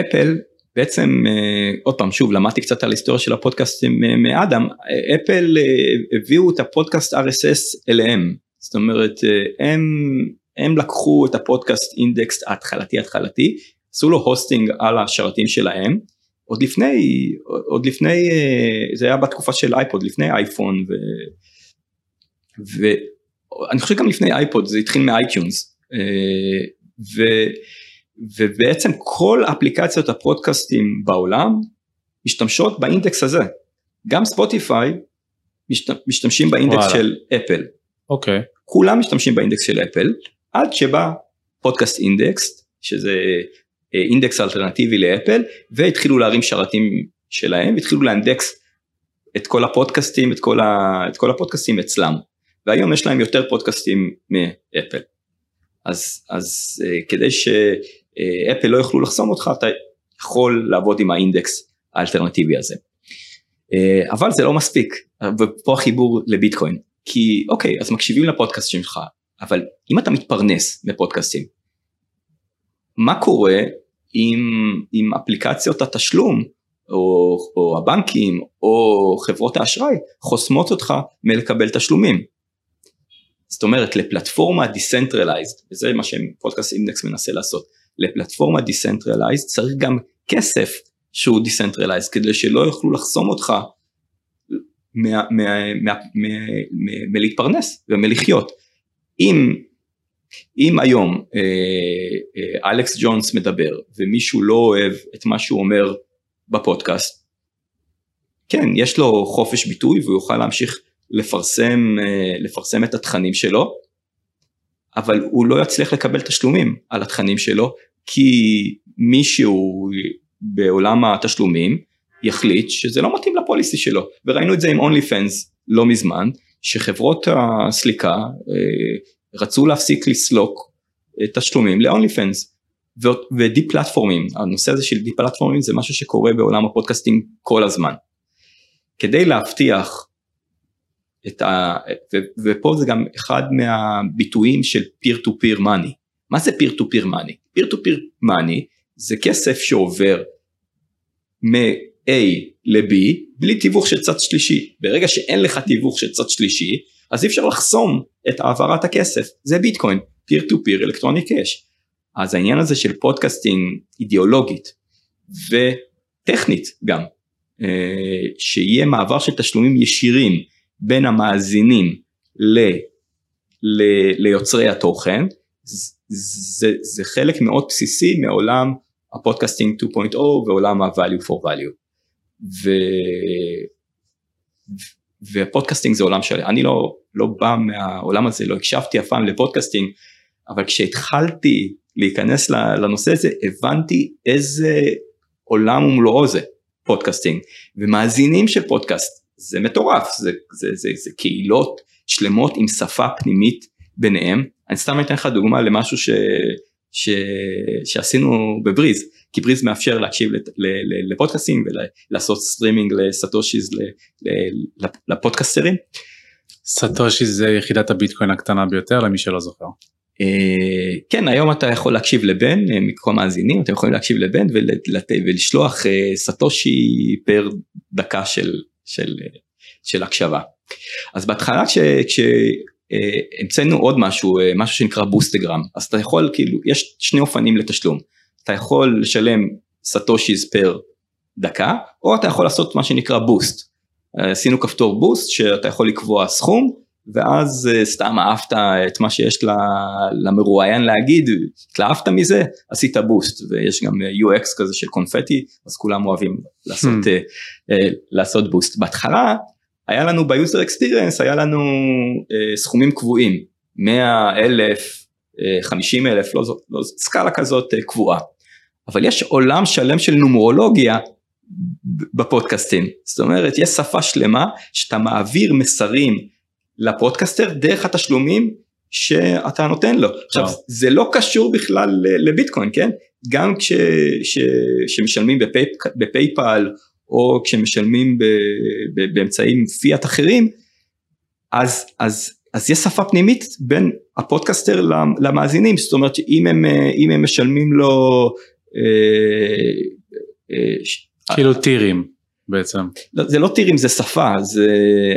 אפל, בעצם, עוד פעם שוב, למדתי קצת על ההיסטוריה של הפודקאסטים מאדם, אפל הביאו את הפודקאסט אר אס אס אליהם, זאת אומרת, הם, הם לקחו את הפודקאסט אינדקס התחלתי התחלתי, עשו לו הוסטינג על השרתים שלהם, עוד לפני, עוד לפני, זה היה בתקופה של אייפוד, לפני אייפון, ו, ואני חושב גם לפני אייפוד, זה התחיל מאייטיונס, ו... ובעצם כל אפליקציות הפודקאסטים בעולם משתמשות באינדקס הזה. גם ספוטיפיי משתמשים באינדקס וואלה. של אפל. אוקיי. כולם משתמשים באינדקס של אפל, עד שבא פודקאסט אינדקס, שזה אינדקס אלטרנטיבי לאפל, והתחילו להרים שרתים שלהם, התחילו לאינדקס את כל הפודקאסטים, את כל, ה... את כל הפודקאסטים אצלם. והיום יש להם יותר פודקאסטים מאפל. אז, אז כדי שאפל לא יוכלו לחסום אותך, אתה יכול לעבוד עם האינדקס האלטרנטיבי הזה. אבל זה לא מספיק, ופה החיבור לביטקוין, כי אוקיי, אז מקשיבים לפודקאסט שלך, אבל אם אתה מתפרנס מפודקאסטים, מה קורה עם, עם אפליקציות התשלום, או, או הבנקים, או חברות האשראי, חוסמות אותך מלקבל תשלומים? זאת אומרת, לפלטפורמה דיסנטרלייזד, וזה מה שפודקאסט אינדקס מנסה לעשות, לפלטפורמה דיסנטרלייזד צריך גם כסף שהוא דיסנטרלייזד, כדי שלא יוכלו לחסום אותך מלהתפרנס ומלחיות. אם היום אלכס ג'ונס מדבר, ומישהו לא אוהב את מה שהוא אומר בפודקאסט, כן, יש לו חופש ביטוי, והוא יוכל להמשיך לפרסם, לפרסם את התכנים שלו, אבל הוא לא יצליח לקבל תשלומים על התכנים שלו, כי מישהו בעולם התשלומים יחליט שזה לא מתאים לפוליסי שלו, וראינו את זה עם אונלי פנס לא מזמן, שחברות הסליקה רצו להפסיק לסלוק תשלומים לאונלי פנס, ודי פלטפורמים, הנושא הזה של די פלטפורמים זה משהו שקורה בעולם הפודקאסטים כל הזמן, כדי להבטיח ה... ו... ופה זה גם אחד מהביטויים של peer-to-peer money. מה זה peer-to-peer money? peer-to-peer money זה כסף שעובר מ-A ל-B בלי תיווך של צד שלישי. ברגע שאין לך תיווך של צד שלישי, אז אי אפשר לחסום את העברת הכסף. זה ביטקוין, peer-to-peer electronic cash. אז העניין הזה של פודקאסטינג אידיאולוגית וטכנית גם, שיהיה מעבר של תשלומים ישירים בין המאזינים ל, ל, ליוצרי התוכן, זה, זה חלק מאוד בסיסי מעולם הפודקאסטינג שתיים נקודה אפס ועולם ה-value for value. ו, ופודקאסטינג זה עולם שלי. אני לא, לא בא מהעולם הזה, לא הקשבתי הפעם לפודקאסטינג, אבל כשהתחלתי להיכנס לנושא הזה, הבנתי איזה עולם ומלואו זה פודקאסטינג, ומאזינים של פודקאסט, זה מטורף, זה, זה, זה, זה קהילות שלמות עם שפה פנימית ביניהם. אני סתם אתן לך דוגמה למשהו ש, ש... שעשינו בבריז, כי בריז מאפשר להקשיב לפודקאסים ולעשות סטרימינג לסטושיז לפודקאסטרים. סטושיז זה יחידת הביטקוין הקטנה ביותר, למי שלא זוכר. כן, היום אתה יכול להקשיב לבן, מכל מאזינים, אתם יכולים להקשיב לבן ולשלוח סטושי פר דקה של הקשבה. אז בהתחלה כשהמצאנו עוד משהו, משהו שנקרא בוסט-אגרם, אז אתה יכול, כאילו, יש שני אופנים לתשלום, אתה יכול לשלם סטושיז פר דקה, או אתה יכול לעשות מה שנקרא בוסט. עשינו כפתור בוסט, שאתה יכול לקבוע סכום, ואז סתם אהבת את מה שיש למרואיין להגיד, התלהבת מזה, עשית בוסט, ויש גם יו אקס כזה של קונפטי, אז כולם אוהבים לעשות, hmm. לעשות בוסט. בהתחלה, היה לנו ביוזר אקספיריאנס, היה לנו סכומים קבועים, מאה אלף, חמישים אלף, לא, לא, סקאלה כזאת קבועה. אבל יש עולם שלם של נומרולוגיה, בפודקאסטים. זאת אומרת, יש שפה שלמה, שאתה מעביר מסרים, לפודקאסטר דרך התשלומים שאתה נותן לו. עכשיו, זה לא קשור בכלל לביטקוין, כן? גם כשמשלמים בפייפל, או כשמשלמים באמצעים פיאט אחרים, אז, אז, אז יש שפה פנימית בין הפודקאסטר למאזינים. זאת אומרת, אם הם, אם הם משלמים לו, כאילו טירים. בעצם. זה לא טירים, זה שפה, זה,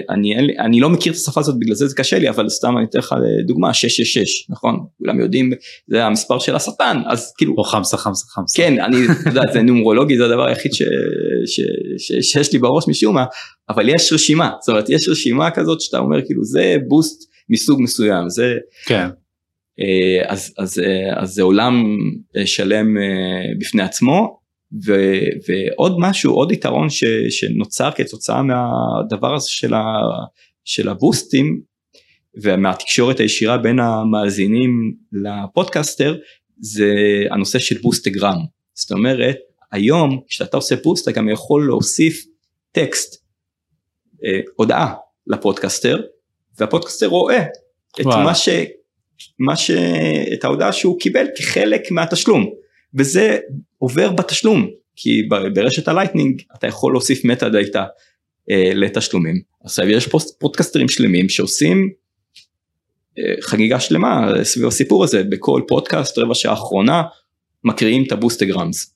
אני, אני לא מכיר את השפה הזאת, בגלל זה זה קשה לי, אבל סתם אני אתן לך דוגמה, שש שש שש, נכון? כולם יודעים, זה המספר של השטן, אז כאילו... או חמסה, חמסה, חמסה. כן, אני, יודע, זה נומרולוגי, זה הדבר היחיד ש, ש, ש, שיש לי בראש משום מה, אבל יש רשימה, זאת אומרת, יש רשימה כזאת, שאתה אומר, כאילו, זה בוסט מסוג מסוים, זה... כן. אז, אז, אז זה עולם שלם בפני עצמו, ועוד משהו, עוד יתרון שנוצר כתוצאה מהדבר הזה של הבוסטים, ומהתקשורת הישירה בין המאזינים לפודקאסטר, זה הנושא של בוסט-אגרם. זאת אומרת, היום כשאתה עושה בוסט, אתה גם יכול להוסיף טקסט, הודעה לפודקאסטר, והפודקאסטר רואה את מה ש... את ההודעה שהוא קיבל כחלק מהתשלום. וזה עובר בתשלום, כי ברשת הלייטנינג אתה יכול להוסיף מטה דאטה אה, לתשלומים. עכשיו יש פודקאסטרים שלמים שעושים אה, חגיגה שלמה סביב הסיפור הזה, בכל פודקאסט רבע שעה האחרונה מקריאים את הבוסט-אגרמס.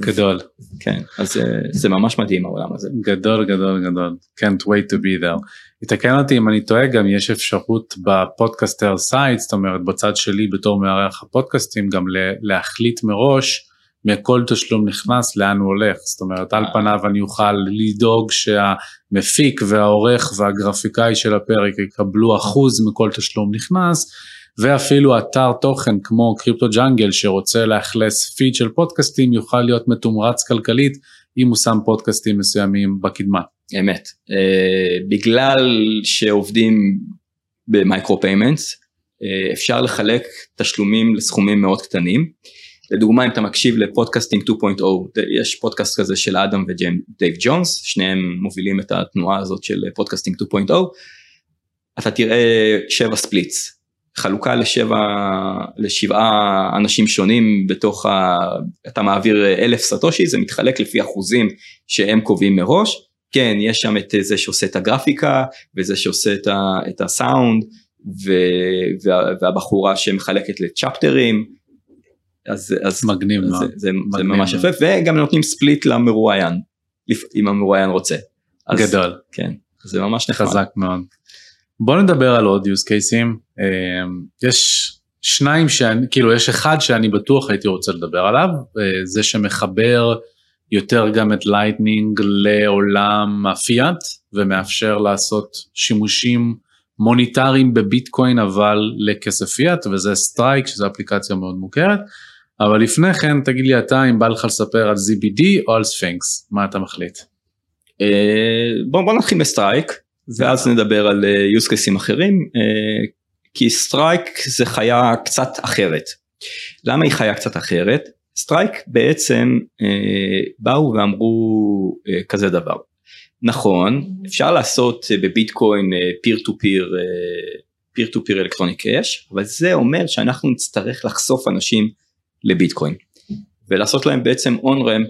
גדול. כן, אז אה, זה ממש מדהים העולם הזה. גדול, גדול, גדול. Can't wait to be there. יתקן אותי אם אני טועה, גם יש אפשרות בפודקאסטר סייט, זאת אומרת בצד שלי בתור מערך הפודקאסטים, גם להחליט מראש, מכל תשלום נכנס לאן הוא הולך, זאת אומרת על פניו אני אוכל לדאוג שהמפיק והעורך והגרפיקאי של הפרק יקבלו אחוז מכל תשלום נכנס, ואפילו אתר תוכן כמו קריפטו ג'נגל שרוצה להכלס פיד של פודקאסטים, יוכל להיות מתומרץ כלכלית אם הוא שם פודקאסטים מסוימים בקדמה. אמת, בגלל שעובדים במייקרו פיימנטס, אפשר לחלק תשלומים לסכומים מאוד קטנים, לדוגמה אם אתה מקשיב לפודקאסטים שתיים נקודה אפס, יש פודקאסט כזה של אדם ודייב ג'ונס, שניהם מובילים את התנועה הזאת של פודקאסטים שתיים נקודה אפס, אתה תראה שבע ספליץ, חלוקה לשבע, לשבעה אנשים שונים בתוך, ה... אתה מעביר אלף סטושי, זה מתחלק לפי אחוזים שהם קובעים מראש, כן, יש שם את זה שעושה את הגרפיקה, וזה שעושה את, ה... את הסאונד, ו... וה... והבחורה שמחלקת לצ'פטרים, אז, אז מגניב זה, זה, זה מגניב ממש יפה, וגם נותנים ספליט למרואיין, אם המרואיין רוצה. אז, גדול. כן, זה ממש נחמד. חזק מאוד. בואו נדבר על עוד use cases, יש שניים, שאני, כאילו יש אחד שאני בטוח הייתי רוצה לדבר עליו, זה שמחבר יותר גם את לייטנינג לעולם הפיאט, ומאפשר לעשות שימושים מוניטריים בביטקוין אבל לכסף פיאט, וזה סטרייק שזו אפליקציה מאוד מוכרת, אבל לפני כן תגיד לי אתה אם בא לך לספר על זי בי די או על ספינקס, מה אתה מחליט? בואו נתחיל בסטרייק, ואז נדבר על use cases אחרים, כי סטרייק זה חיה קצת אחרת. למה היא חיה קצת אחרת? סטרייק בעצם באו ואמרו כזה דבר, נכון, אפשר לעשות בביטקוין פיר טו פיר, פיר טו פיר אלקטרוני קאש, אבל זה אומר שאנחנו נצטרך לחשוף אנשים לביטקוין. ולעשות להם בעצם און-רמפ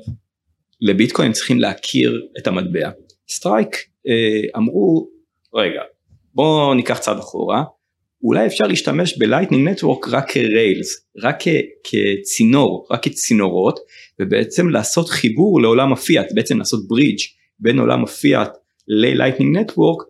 לביטקוין, צריכים להכיר את המטבע. סטרייק אמרו, רגע, בואו ניקח צעד אחורה, אולי אפשר להשתמש בלייטנינג נטוורק רק כריילס, רק כצינור, רק כצינורות, ובעצם לעשות חיבור לעולם הפיאט, בעצם לעשות ברידג' בין עולם הפיאט ללייטנינג נטוורק,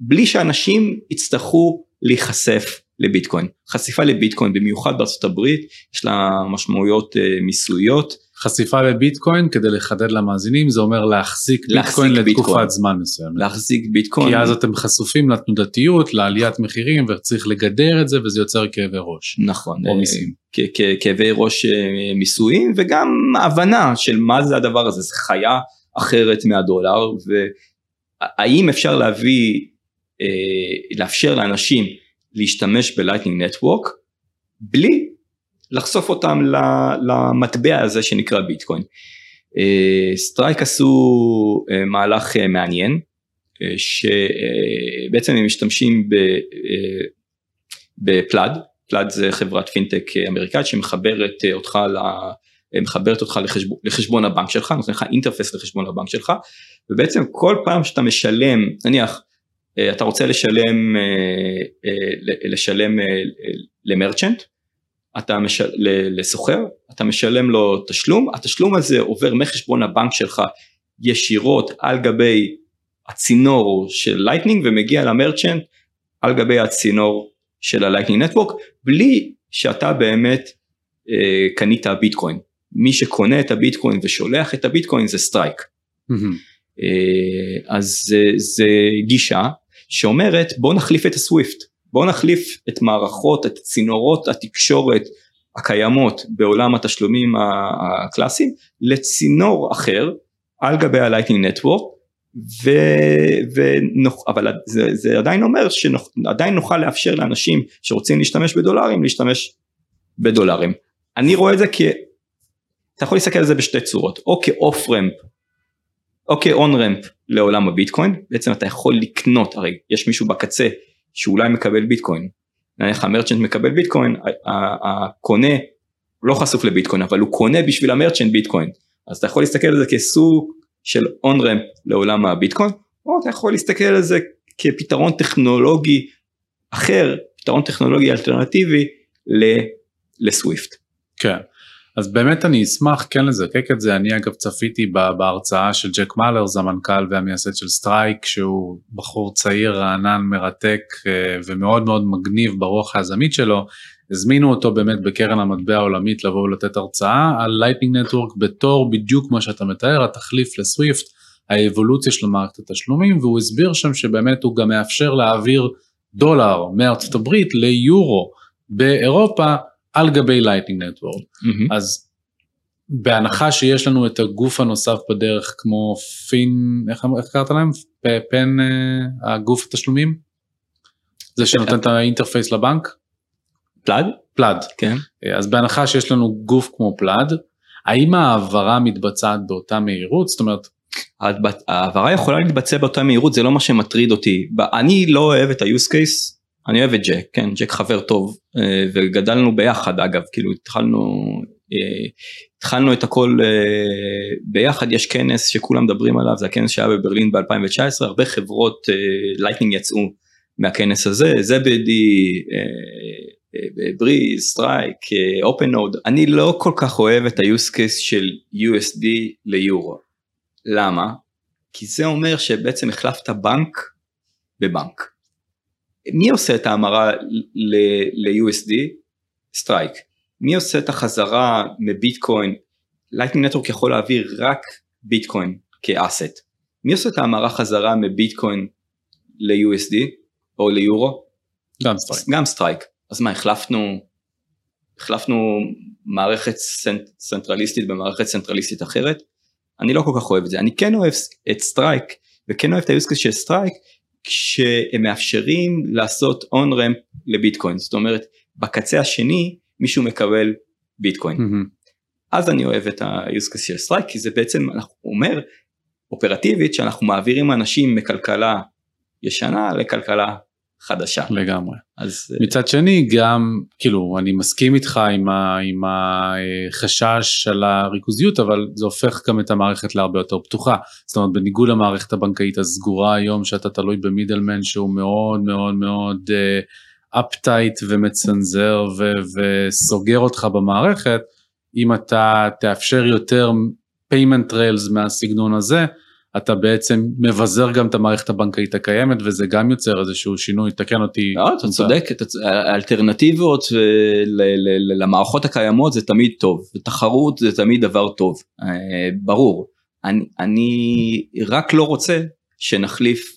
בלי שאנשים יצטרכו להיחשף לביטקוין. חשיפה לביטקוין, במיוחד בארצות הברית, יש לה משמעויות מיסויות. חשיפה לביטקוין, כדי לחדד למאזינים, זה אומר להחזיק ביטקוין לתקופת זמן מסוימת. להחזיק ביטקוין. כי אז אתם חשופים לתנודתיות, לעליית מחירים, וצריך לגדר את זה, וזה יוצר כאבי ראש. נכון. או מיסים. כאבי ראש מיסויים, וגם ההבנה של מה זה הדבר הזה, זה חיה אחרת מהדולר, והאם אפשר להביא, לאפשר לאנשים להשתמש בלייטנינג נטוורק, בלי לחשוף אותם למטבע הזה שנקרא ביטקוין. סטרייק עשו מהלך מעניין, שבעצם הם משתמשים בפלאד, פלאד זה חברת פינטק אמריקאית, שמחברת אותך לחשבון הבנק שלך, נותן לך אינטרפס לחשבון הבנק שלך, ובעצם כל פעם שאתה משלם, נניח, אתה רוצה לשלם, לשלם למרצ'נט, אתה משל... לסוחר, אתה משלם לו תשלום, התשלום הזה עובר מחשבון הבנק שלך ישירות על גבי הצינור של לייטנינג, ומגיע למרצ'נט על גבי הצינור של הלייטנינג נטוורק, בלי שאתה באמת אה, קנית הביטקוין. מי שקונה את הביטקוין ושולח את הביטקוין זה סטרייק. אה, אז זה, זה גישה שאומרת בוא נחליף את הסוויפט, בואו נחליף את מערכות, את צינורות התקשורת הקיימות בעולם התשלומים הקלאסיים, לצינור אחר, על גבי ה-Lightning Network, ו... ונוכ... אבל זה, זה עדיין אומר שעדיין נוכל לאפשר לאנשים שרוצים להשתמש בדולרים, להשתמש בדולרים. אני רואה את זה כ... אתה יכול להסתכל על זה בשתי צורות, או כאוף-רמפ, או כאון-רמפ לעולם הביטקוין, בעצם אתה יכול לקנות, הרי יש מישהו בקצה, שאולי מקבל ביטקוין, נניח המרצ'נט מקבל ביטקוין, הקונה לא חשוף לביטקוין, אבל הוא קונה בשביל המרצ'נט ביטקוין, אז אתה יכול להסתכל על זה כסוג של on-ramp לעולם הביטקוין, או אתה יכול להסתכל על זה כפתרון טכנולוגי אחר, פתרון טכנולוגי אלטרנטיבי לסוויפט. כן, אז באמת אני אשמח כן לזקק את זה, אני אגב צפיתי בהרצאה של ג'ק מלר, המנכ"ל והמייסד של סטרייק, שהוא בחור צעיר, רענן, מרתק ומאוד מאוד מגניב ברוח היזמית שלו, הזמינו אותו באמת בקרן המטבע העולמית לבוא ולתת הרצאה על לייטנינג נטוורק בתור בדיוק מה שאתה מתאר, התחליף לסוויפט, האבולוציה של מערכת התשלומים, והוא הסביר שם שבאמת הוא גם מאפשר להעביר דולר מארצות הברית ליורו באירופה, על גבי לייטנינג נטוורק. Mm-hmm. אז בהנחה שיש לנו את הגוף הנוסף בדרך, כמו פין, איך, איך קראת להם? פ, פן, אה, הגוף התשלומים? זה שנותן את האינטרפייס לבנק? פלד? פלד. כן. אז בהנחה שיש לנו גוף כמו פלד, האם העברה מתבצעת באותה מהירות? זאת אומרת, העברה יכולה להתבצע באותה מהירות, זה לא מה שמטריד אותי. אני לא אוהב את ה-use case, אני אוהב את ג'ק, כן, ג'ק חבר טוב, וגדלנו ביחד אגב, כאילו התחלנו, התחלנו את הכל ביחד, יש כנס שכולם מדברים עליו, זה הכנס שהיה בברלין ב-אלפיים תשע עשרה, הרבה חברות לייטנינג יצאו מהכנס הזה, זבדי, בריז, סטרייק, אופן נוד, אני לא כל כך אוהב את ה-use case של U S D ליורו, למה? כי זה אומר שבעצם החלפת בנק בבנק, מי עושה את ההמרה ל-U S D? סטרייק. מי עושה את החזרה מביטקוין? לייטנינג נטוורק יכול להעביר רק ביטקוין כאסט. מי עושה את ההמרה חזרה מביטקוין ל-U S D או ליורו? גם סטרייק. גם סטרייק. אז מה, החלפנו, החלפנו מערכת סנטרליסטית במערכת סנטרליסטית אחרת? אני לא כל כך אוהב את זה. אני כן אוהב את סטרייק, וכן אוהב את ה-use case של סטרייק, כשהם מאפשרים לעשות on-ramp לביטקוין, זאת אומרת, בקצה השני, מישהו מקבל ביטקוין. Mm-hmm. אז אני אוהב את ה-use case של סטרייק, כי זה בעצם, אנחנו אומר, אופרטיבית, שאנחנו מעבירים אנשים מכלכלה ישנה לכלכלה חדשה. לגמרי. אז מצד שני גם, כאילו, אני מסכים איתך עם ה, עם החשש על הריכוזיות, אבל זה הופך גם את המערכת להרבה יותר פתוחה. זאת אומרת, בניגוד למערכת הבנקאית הסגורה היום, שאתה תלוי במידלמן שהוא מאוד מאוד מאוד אפטייט ומצנזר וסוגר אותך במערכת, אם אתה תאפשר יותר payment trails מהסגנון הזה, אתה בעצם מבזר גם את המערכת הבנקאית הקיימת, וזה גם יוצר איזשהו שינוי, תקן אותי. לא, אתה צודק, האלטרנטיבות למערכות הקיימות זה תמיד טוב, ותחרות זה תמיד דבר טוב, ברור. אני רק לא רוצה שנחליף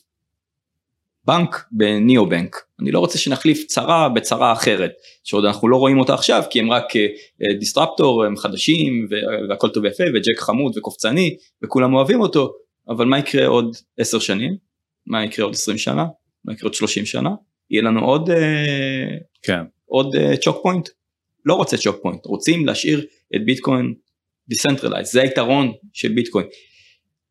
בנק בניאו-בנק, אני לא רוצה שנחליף צרה בצרה אחרת, שעוד אנחנו לא רואים אותה עכשיו, כי הם רק דיסטרפטור, הם חדשים, והכל טוב יפה, וג'ק חמוד וקופצני, וכולם אוהבים אותו, אבל מה יקרה עוד עשר שנים? מה יקרה עוד עשרים שנה? מה יקרה עוד שלושים שנה? יהיה לנו עוד, כן. עוד צ'וק פוינט? לא רוצה צ'וק פוינט, רוצים להשאיר את ביטקוין דיסנטרלייז, זה היתרון של ביטקוין.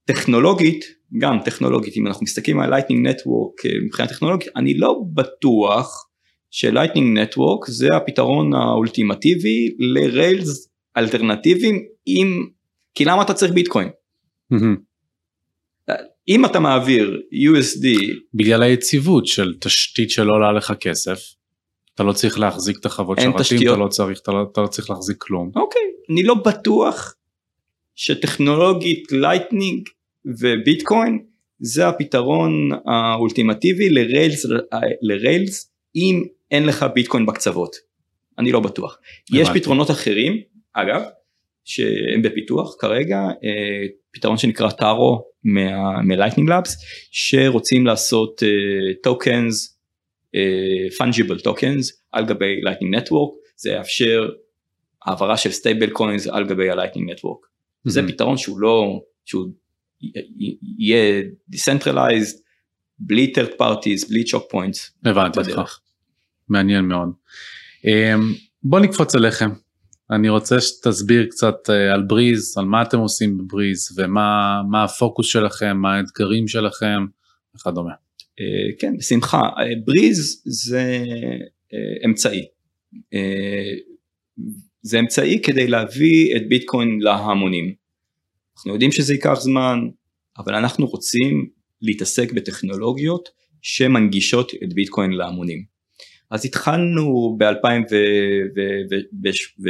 טכנולוגית, גם טכנולוגית, אם אנחנו מסתכלים על Lightning Network מבחינה טכנולוגית, אני לא בטוח ש-Lightning Network זה הפתרון האולטימטיבי לריילס אלטרנטיביים, עם... כי למה אתה צריך ביטקוין? אם אתה מעביר יו אס די... בגלל היציבות של תשתית שלא עולה לך כסף, אתה לא צריך להחזיק את החוות שרתים, אתה לא צריך, אתה לא, אתה לא צריך להחזיק כלום. אוקיי, אני לא בטוח שטכנולוגית Lightning וביטקוין זה הפתרון האולטימטיבי לריילס, לריילס אם אין לך ביטקוין בקצוות. אני לא בטוח. יש פתרונות אחרים, אגב, שהם בפיתוח כרגע, פתרון שנקרא Taro מ-Lightning Labs, שרוצים לעשות tokens, fungible tokens, על גבי Lightning Network, זה יאפשר העברה של stable coins על גבי ה-Lightning Network. זה פתרון שהוא לא, שהוא יהיה decentralized, בלי third parties, בלי choke points. הבנתי אותך. מעניין מאוד. בוא נקפוץ אליכם. אני רוצה שתסביר קצת על בריז, על מה אתם עושים בבריז, ומה הפוקוס שלכם, מה האתגרים שלכם, וכדומה. כן, בשמחה. בריז זה אמצעי. זה אמצעי כדי להביא את ביטקוין להמונים. אנחנו יודעים שזה ייקח זמן, אבל אנחנו רוצים להתעסק בטכנולוגיות שמנגישות את ביטקוין להמונים. אז התחלנו ב-אלפיים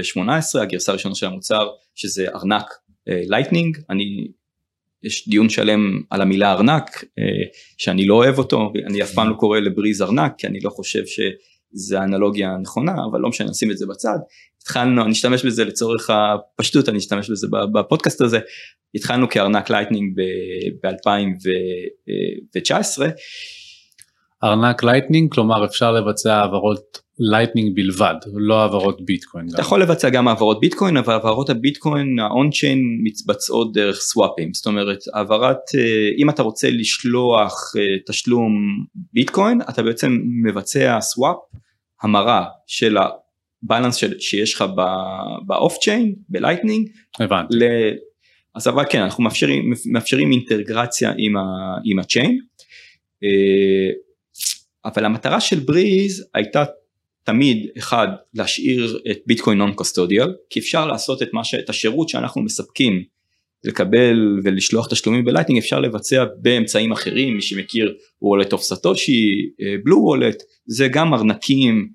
שמונה עשרה, הגרסה הראשונה של המוצר, שזה ארנק לייטנינג, אני, יש דיון שלם על המילה ארנק, שאני לא אוהב אותו, אני אף פעם לא קורא לבריז ארנק, כי אני לא חושב ש... זה האנלוגיה הנכונה, אבל לא משנה, נשים את זה בצד, התחלנו, אני אשתמש בזה לצורך הפשטות, אני אשתמש בזה בפודקאסט הזה, התחלנו כארנק לייטנינג ב-אלפיים תשע עשרה. ארנק לייטנינג, כלומר אפשר לבצע העברות לייטנינג בלבד, לא העברות ביטקוין. אתה יכול לבצע גם העברות ביטקוין, אבל העברות הביטקוין, ה-on-chain מתבצעות דרך סוואפים, זאת אומרת, העברת, אם אתה רוצה לשלוח תשלום ביטקוין, אתה בעצם מבצע סוואפ, המרה של הבאלנס שיש לך באוף-צ'יין, בלייטנינג. הבנתי. אז אבל כן, אנחנו מאפשרים, מאפשרים אינטגרציה עם ה-chain, אבל המטרה של בריז הייתה תמיד אחד להשאיר את ביטקוין נון קוסטודיאל, כי אפשר לעשות את, מה ש... את השירות שאנחנו מספקים, לקבל ולשלוח תשלומים בלייטנינג, אפשר לבצע באמצעים אחרים, מי שמכיר וולט אוף סטושי, בלו וולט, זה גם ארנקים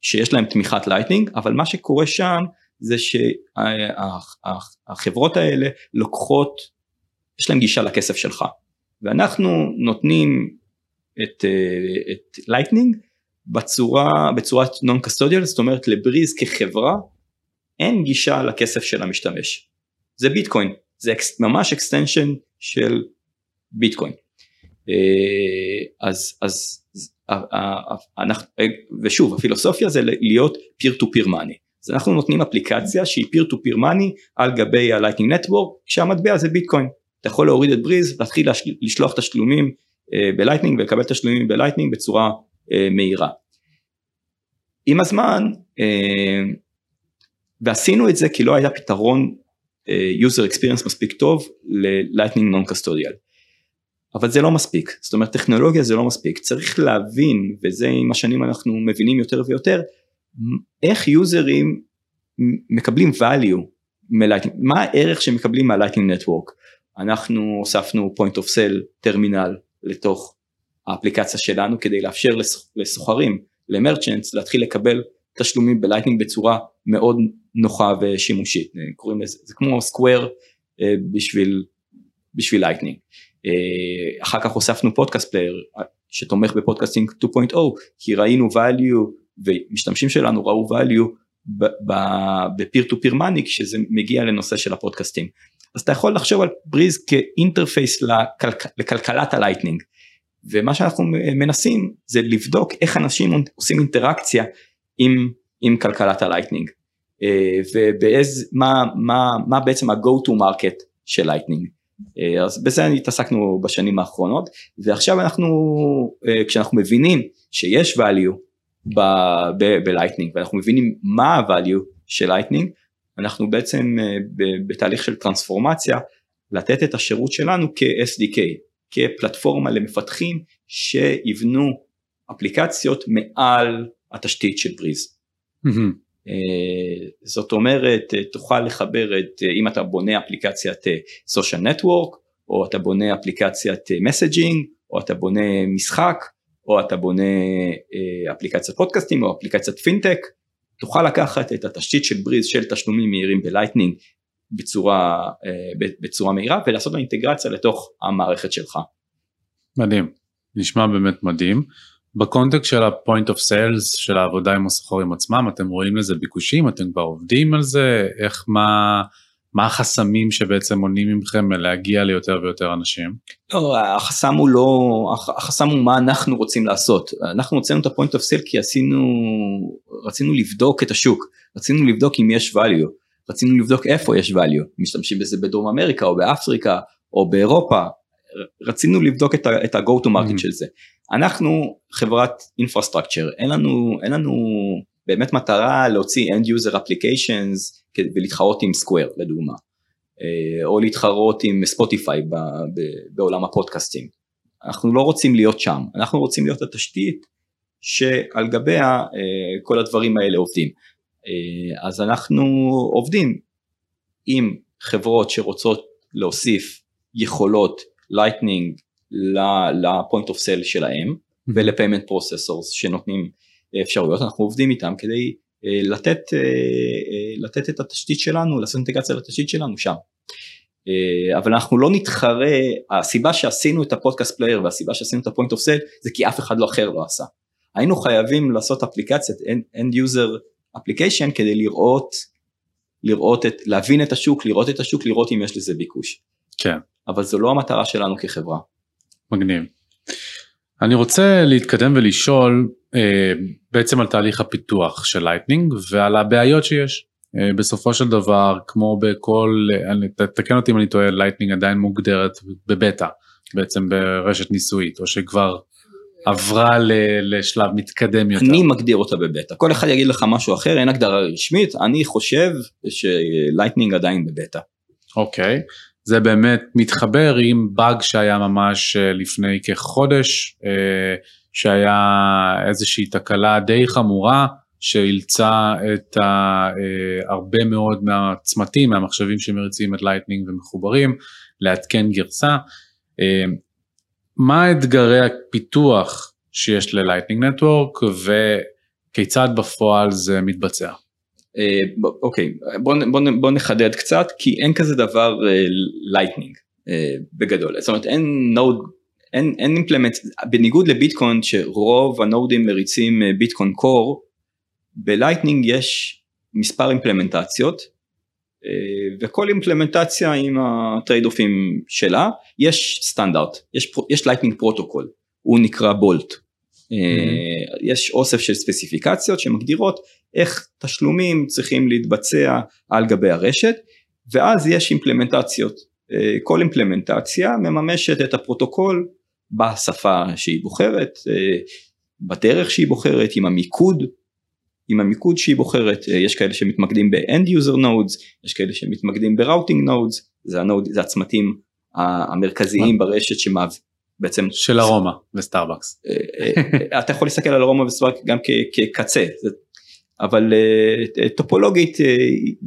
שיש להם תמיכת לייטנינג, אבל מה שקורה שם זה שהחברות האלה לוקחות, יש להם גישה לכסף שלך, ואנחנו נותנים את, את לייטנינג, בצורה, בצורת non-custodial, זאת אומרת לבריז כחברה, אין גישה לכסף של המשתמש. זה ביטקוין, זה ממש extension של ביטקוין. אז, אז, אנחנו, ושוב, הפילוסופיה זה להיות peer-to-peer money. אז אנחנו נותנים אפליקציה שהיא peer-to-peer money על גבי ה-Lightning Network, כשהמטבע זה ביטקוין. אתה יכול להוריד את בריז, להתחיל לשלוח תשלומים בלייטנינג, ולקבל תשלומים בלייטנינג בצורה מהירה. עם הזמן, ועשינו את זה כי לא היה פתרון user experience מספיק טוב ל-Lightning non-custodial. אבל זה לא מספיק, זאת אומרת טכנולוגיה זה לא מספיק, צריך להבין, וזה עם השנים אנחנו מבינים יותר ויותר, איך יוזרים מקבלים value מ-Lightning, מה הערך שמקבלים מה-Lightning Network, אנחנו הוספנו point of sale terminal לתוך האפליקציה שלנו, כדי לאפשר לסוחרים, למרצ'נטס, להתחיל לקבל תשלומים ב-Lightning בצורה מאוד נוחה ושימושית, קוראים לזה, זה כמו Square בשביל, בשביל Lightning, אחר כך הוספנו פודקאסט פלייר שתומך בפודקאסטינג שתיים נקודה אפס, כי ראינו value ומשתמשים שלנו ראו value בפיר טו פיר מניק שזה מגיע לנושא של הפודקאסטינג. אז אתה יכול לחשוב על בריז כאינטרפייס לכלכלת הלייטנינג, ומה שאנחנו מנסים זה לבדוק איך אנשים עושים אינטראקציה עם, עם כלכלת הלייטנינג, ובאיז, מה, מה, מה בעצם ה-go to market של לייטנינג. אז בזה התעסקנו בשנים האחרונות, ועכשיו אנחנו, כשאנחנו מבינים שיש value ב-Lightning, ואנחנו מבינים מה ה-value של Lightning, אנחנו בעצם בתהליך של טרנספורמציה, לתת את השירות שלנו כ-אס די קיי, כפלטפורמה למפתחים שיבנו אפליקציות מעל התשתית של בריז. זאת אומרת, תוכל לחבר את, אם אתה בונה אפליקציית social network, או אתה בונה אפליקציית messaging, או אתה בונה משחק, או אתה בונה אפליקציית פודקאסטים, או אפליקציית פינטק, תוכל לקחת את התשתית של בריז, של תשלומים מהירים בלייטנינג, בצורה, בצורה מהירה, ולעשות לו אינטגרציה לתוך המערכת שלך. מדהים, נשמע באמת מדהים. בקונטקסט של ה-point of sales, של העבודה עם הסוחרים עצמם, אתם רואים לזה ביקושים, אתם כבר עובדים על זה, איך מה, מה החסמים שבעצם עונים ממכם להגיע ליותר ויותר אנשים? לא, החסם הוא לא, החסם הוא מה אנחנו רוצים לעשות. אנחנו הוצאנו את ה-point of sale כי עשינו, רצינו לבדוק את השוק, רצינו לבדוק אם יש value, רצינו לבדוק איפה יש value, משתמשים בזה בדרום אמריקה או באפריקה או באירופה, רצינו לבדוק את ה-go to market של זה. אנחנו חברת infrastructure, אין לנו, אין לנו באמת מטרה להוציא end user applications ולהתחרות עם Square לדוגמה, או להתחרות עם Spotify בעולם הפודקאסטים. אנחנו לא רוצים להיות שם, אנחנו רוצים להיות התשתית שעל גביה כל הדברים האלה עובדים. אז אנחנו עובדים עם חברות שרוצות להוסיף יכולות Lightning ל-point of sale שלהם, ול-payment processors שנותנים אפשרויות, אנחנו עובדים איתם כדי לתת, לתת את התשתית שלנו, לעשות אינטגרציה לתשתית שלנו שם. אבל אנחנו לא נתחרה, הסיבה שעשינו את הפודקאסט פלייר, והסיבה שעשינו את ה-point of sale, זה כי אף אחד לא אחר לא עשה. היינו חייבים לעשות אפליקציית, end user application, כדי לראות, לראות את, להבין את השוק, לראות את השוק, לראות אם יש לזה ביקוש. כן. אבל זו לא המטרה שלנו כחברה. מגניב. אני רוצה להתקדם ולשאול אה, בעצם על תהליך הפיתוח של לייטנינג ועל הבעיות שיש. אה, בסופו של דבר, כמו בכל, אה, תקן אותי אם אני טועה, לייטנינג עדיין מוגדרת בבטא, בעצם ברשת ניסויית, או שכבר עברה ל, לשלב מתקדם יותר. אני מגדיר אותה בבטא. כל אחד יגיד לך משהו אחר, אין הגדרה רשמית, אני חושב שלייטנינג עדיין בבטא. אוקיי. זה באמת מתחבר עם באג שהיה ממש לפני כחודש, שהיה איזושהי תקלה די חמורה, שאילצה את הרבה מאוד מהצמתים, מהמחשבים שמריצים את לייטנינג ומחוברים, להתקן גרסה. מה אתגרי הפיתוח שיש ללייטנינג נטוורק, וכיצד בפועל זה מתבצע? אוקיי, בוא, בוא, בוא נחדד קצת, כי אין כזה דבר לייטנינג בגדול, זאת אומרת אין נוד, אין, אין אימפלמנט, בניגוד לביטקוין שרוב הנודים מריצים ביטקוין קור, בלייטנינג יש מספר אימפלמנטציות, וכל אימפלמנטציה עם הטרייד אופים שלה, יש סטנדרט, יש, יש לייטנינג פרוטוקול, הוא נקרא בולט, Mm-hmm. יש אוסף של ספציפיקציות שמגדירות איך תשלומים צריכים להתבצע על גבי הרשת, ואז יש אימפלמנטציות, כל אימפלמנטציה מממשת את הפרוטוקול בשפה שהיא בוחרת, בדרך שהיא בוחרת, עם המיקוד, עם המיקוד שהיא בוחרת, יש כאלה שמתמקדים ב-end user nodes, יש כאלה שמתמקדים ב-routing nodes, זה, הנוד, זה הצמתים המרכזיים ברשת שמעבירים. בעצם של ארומה וסטארבקס. אתה יכול להסתכל על ארומה וסטארבקס גם כקצה, אבל טופולוגית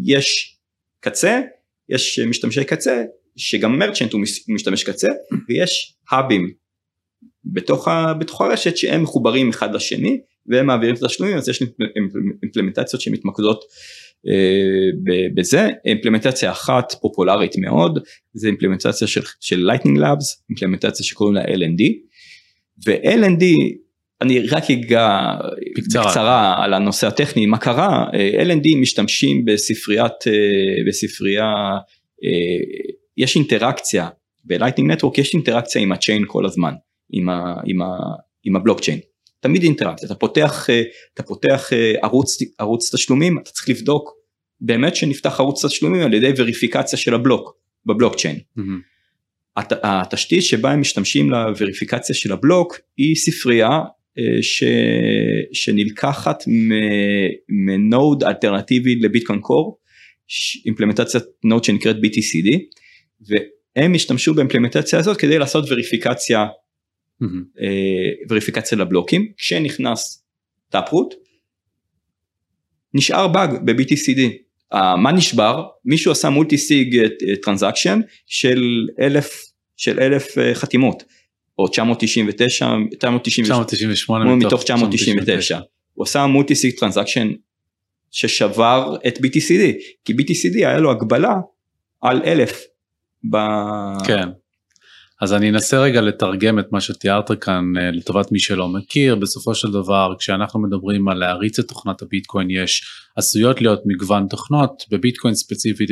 יש קצה, יש משתמשי קצה, שגם מרצ'נט הוא משתמש קצה, ויש האבים בתוך הרשת שהם מחוברים אחד לשני, והם מעבירים את התשלומים, אז יש אימפלמנטציות שמתמקדות בזה. אימפלמנטציה אחת פופולרית מאוד, זה אימפלמנטציה של Lightning Labs, אימפלמנטציה שקוראים לה L N D, ו-L N D, אני רק אגע בקצרה על הנושא הטכני, מה קרה, L N D משתמשים בספריית, בספרייה, יש אינטראקציה, ב-Lightning Network יש אינטראקציה עם הצ'יין כל הזמן, עם ה, עם ה, עם הבלוקצ'יין. תמיד אינטראקציה, אתה פותח, אתה פותח ערוץ, ערוץ תשלומים, אתה צריך לבדוק באמת שנפתח ערוץ תשלומים על ידי וריפיקציה של הבלוק, בבלוקצ'יין. התשתית שבה הם משתמשים לווריפיקציה של הבלוק, היא ספרייה ש, שנלקחת מנוד אלטרנטיבי לביטקוין קור, אימפלמנטציית נוד שנקראת B T C D, והם השתמשו באימפלמנטציה הזאת כדי לעשות וריפיקציה, וריפיקציה לבלוקים. כשנכנס Taproot, נשאר באג ב-B T C D, מה נשבר? מישהו עשה מולטיסיג טרנזקשן של אלף, של אלף חתימות, או תשע מאות תשעים ותשע, תשע מאות תשעים ושמונה מתוך תשע מאות תשעים ותשע, הוא עשה מולטיסיג טרנזקשן ששבר את B T C D, כי B T C D היה לו הגבלה על אלף. כן, אז אני אנסה רגע לתרגם את מה שתיארת כאן לטובת מי שלא מכיר. בסופו של דבר, כשאנחנו מדברים על להריץ את תוכנת הביטקוין, יש עשויות להיות מגוון תוכנות. בביטקוין ספציפית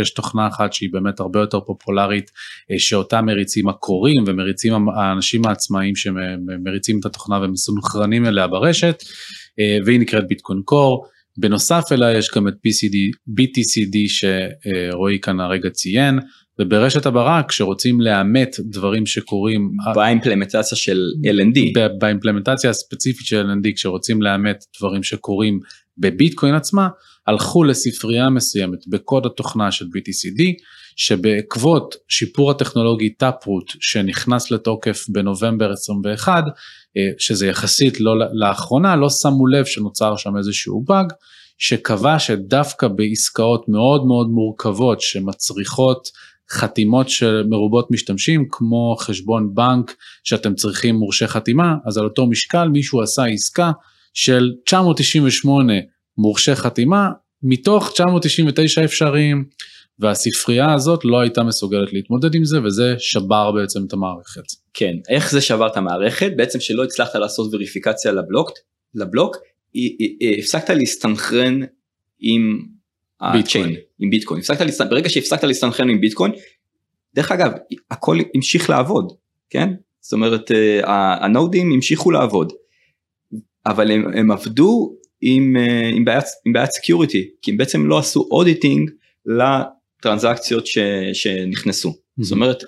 יש תוכנה אחת שהיא באמת הרבה יותר פופולרית, שאותה מריצים הקוראים ומריצים האנשים העצמאיים שמריצים את התוכנה ומסונכרנים אליה ברשת, והיא נקראת ביטקוין קור. בנוסף אליה יש גם את B T C D שרועי כאן הרגע ציין, וברשת הברק שרוצים לאמת דברים שקורים באימפלמנטציה של L N D, באימפלמנטציה הספציפית של L N D, כשרוצים לאמת דברים שקורים בביטקוין עצמה, הלכו לספרייה מסוימת בקוד התוכנה של B T C D, שבעקבות שיפור הטכנולוגי Taproot שנכנס לתוקף בנובמבר עשרים ואחת, שזה יחסית לא, לאחרונה, לא שמו לב שנוצר שם איזשהו באג, שקבע שדווקא בעסקאות מאוד מאוד מורכבות שמצריכות חתימות של מרובות משתמשים, כמו חשבון בנק שאתם צריכים מורשה חתימה, אז על אותו משקל מישהו עשה עסקה של תשע מאות תשעים ושמונה מורשה חתימה, מתוך תשע מאות תשעים ותשע אפשריים, והספרייה הזאת לא הייתה מסוגלת להתמודד עם זה, וזה שבר בעצם את המערכת. כן, איך זה שבר את המערכת? בעצם שלא הצלחת לעשות וריפיקציה לבלוק, לבלוק, הפסקת להסתנכרן עם ביטקוין, עם ביטקוין, הפסקת להסתנכרן, ברגע שהפסקת להסתנכרן עם ביטקוין, דרך אגב, הכל המשיך לעבוד, כן? זאת אומרת, הנודים המשיכו לעבוד, אבל הם, הם עבדו עם, עם בעיית, עם בעיית סקיוריטי, כי הם בעצם לא עשו אודיטינג לטרנזקציות ש, שנכנסו. Mm-hmm. זאת אומרת,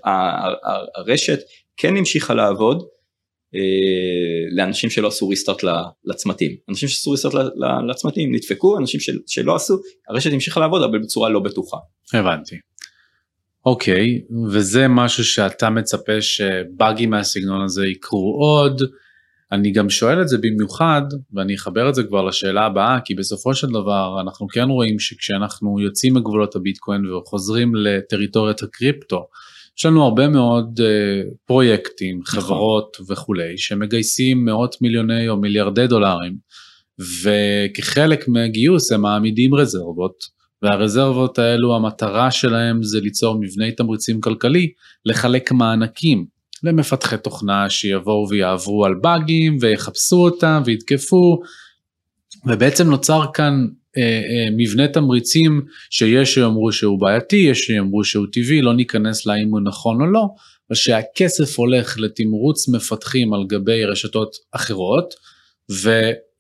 הרשת כן המשיכה לעבוד, לאנשים שלא עשו ריסטארט לצמתים. אנשים שעשו ריסטארט לצמתים נדפקו, אנשים שלא עשו, הרשת המשיכה לעבוד, אבל בצורה לא בטוחה. הבנתי. אוקיי, וזה משהו שאתה מצפה שבאגים מהסגנון הזה יקרו עוד. אני גם שואל את זה במיוחד, ואני אחבר את זה כבר לשאלה הבאה, כי בסופו של דבר אנחנו כן רואים שכשאנחנו יוצאים מגבולות הביטקוין וחוזרים לטריטוריית הקריפטו, יש לנו הרבה מאוד uh, פרויקטים, נכון. חברות וכולי, שמגייסים מאות מיליוני או מיליארדי דולרים, וכחלק מהגיוס הם מעמידים רזרבות, והרזרבות האלו המטרה שלהם זה ליצור מבני תמריצים כלכלי, לחלק מענקים למפתחי תוכנה שיבואו ויעברו על באגים, ויחפשו אותם ויתקפו, ובעצם נוצר כאן מבנה תמריצים שיש שיאמרו שהוא בעייתי, יש שיאמרו שהוא טבעי, לא ניכנס לה אם הוא נכון או לא, ושהכסף הולך לתמרוץ מפתחים על גבי רשתות אחרות,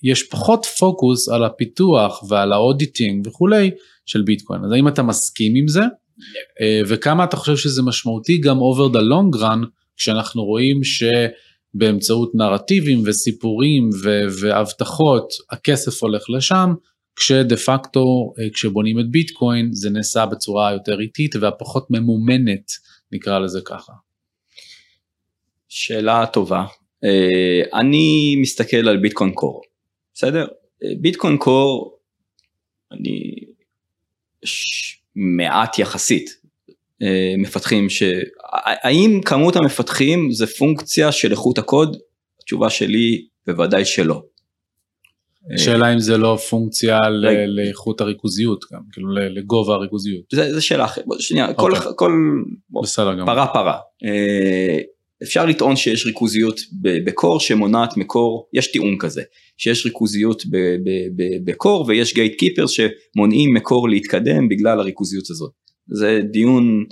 ויש פחות פוקוס על הפיתוח ועל האודיטינג וכולי של ביטקוין. אז האם אתה מסכים עם זה? וכמה אתה חושב שזה משמעותי גם over the long run, כשאנחנו רואים ש... באמצעות נרטיבים וסיפורים והבטחות, הכסף הולך לשם, כשדה פקטו, כשבונים את ביטקוין, זה נעשה בצורה יותר איטית, והפחות ממומנת, נקרא לזה ככה. שאלה טובה. אני מסתכל על ביטקוין קור. בסדר? ביטקוין קור, אני מעט יחסית מפתחים ש... האם כמות המפתחים זה פונקציה של איכות הקוד? התשובה שלי בוודאי שלא. שאלה אם זה לא פונקציה לאיכות הריכוזיות, גם, כאילו לגובה הריכוזיות. זה שאלה אחרת, שנייה, כל, כל, פרה פרה. אפשר לטעון שיש ריכוזיות בקור שמונעת מקור, יש טיעון כזה, שיש ריכוזיות בקור ויש גייט קיפר שמונעים מקור להתקדם בגלל הריכוזיות הזאת. זה דיון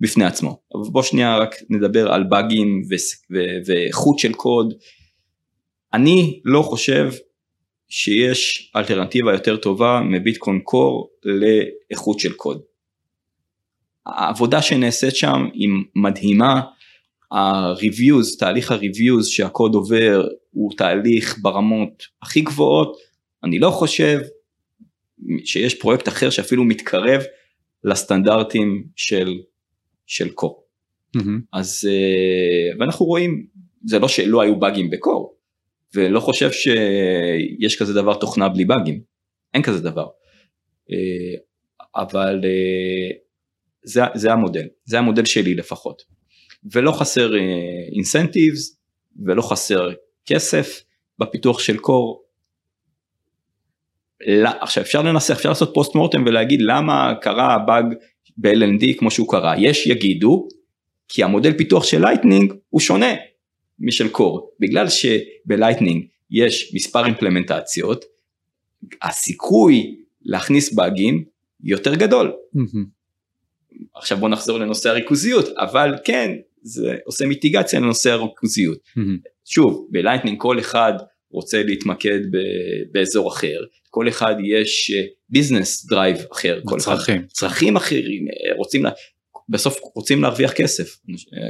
בפני עצמו. אבל בוא שנייה רק נדבר על באגים ואיכות של קוד. אני לא חושב שיש אלטרנטיבה יותר טובה מביטקוין קור לאיכות של קוד. העבודה שנעשית שם היא מדהימה, ה-reviews, תהליך ה-reviews שהקוד עובר, הוא תהליך ברמות הכי גבוהות. אני לא חושב שיש פרויקט אחר שאפילו מתקרב לסטנדרטים של, של קור. Mm-hmm. אז, ואנחנו רואים, זה לא שלא היו באגים בקור, ולא חושב שיש כזה דבר תוכנה בלי באגים. אין כזה דבר. אבל זה, זה המודל. זה המודל שלי לפחות. ולא חסר אינסנטיבס, ולא חסר כסף בפיתוח של קור. לא, עכשיו אפשר לנסח, אפשר לעשות פוסט מורטם ולהגיד למה קרה הבאג ב-אל אן די כמו שהוא קרה. יש יגידו, כי המודל פיתוח של לייטנינג הוא שונה משל קור, בגלל שבלייטנינג יש מספר אימפלמנטציות, הסיכוי להכניס באגים יותר גדול. עכשיו בוא נחזור לנושא הריכוזיות, אבל כן, זה עושה מיטיגציה לנושא הריכוזיות. שוב, בלייטנינג כל אחד רוצה להתמקד באזור אחר, כל אחד יש ביזנס דרייב אחר, צרכים אחרים, בסוף רוצים להרוויח כסף,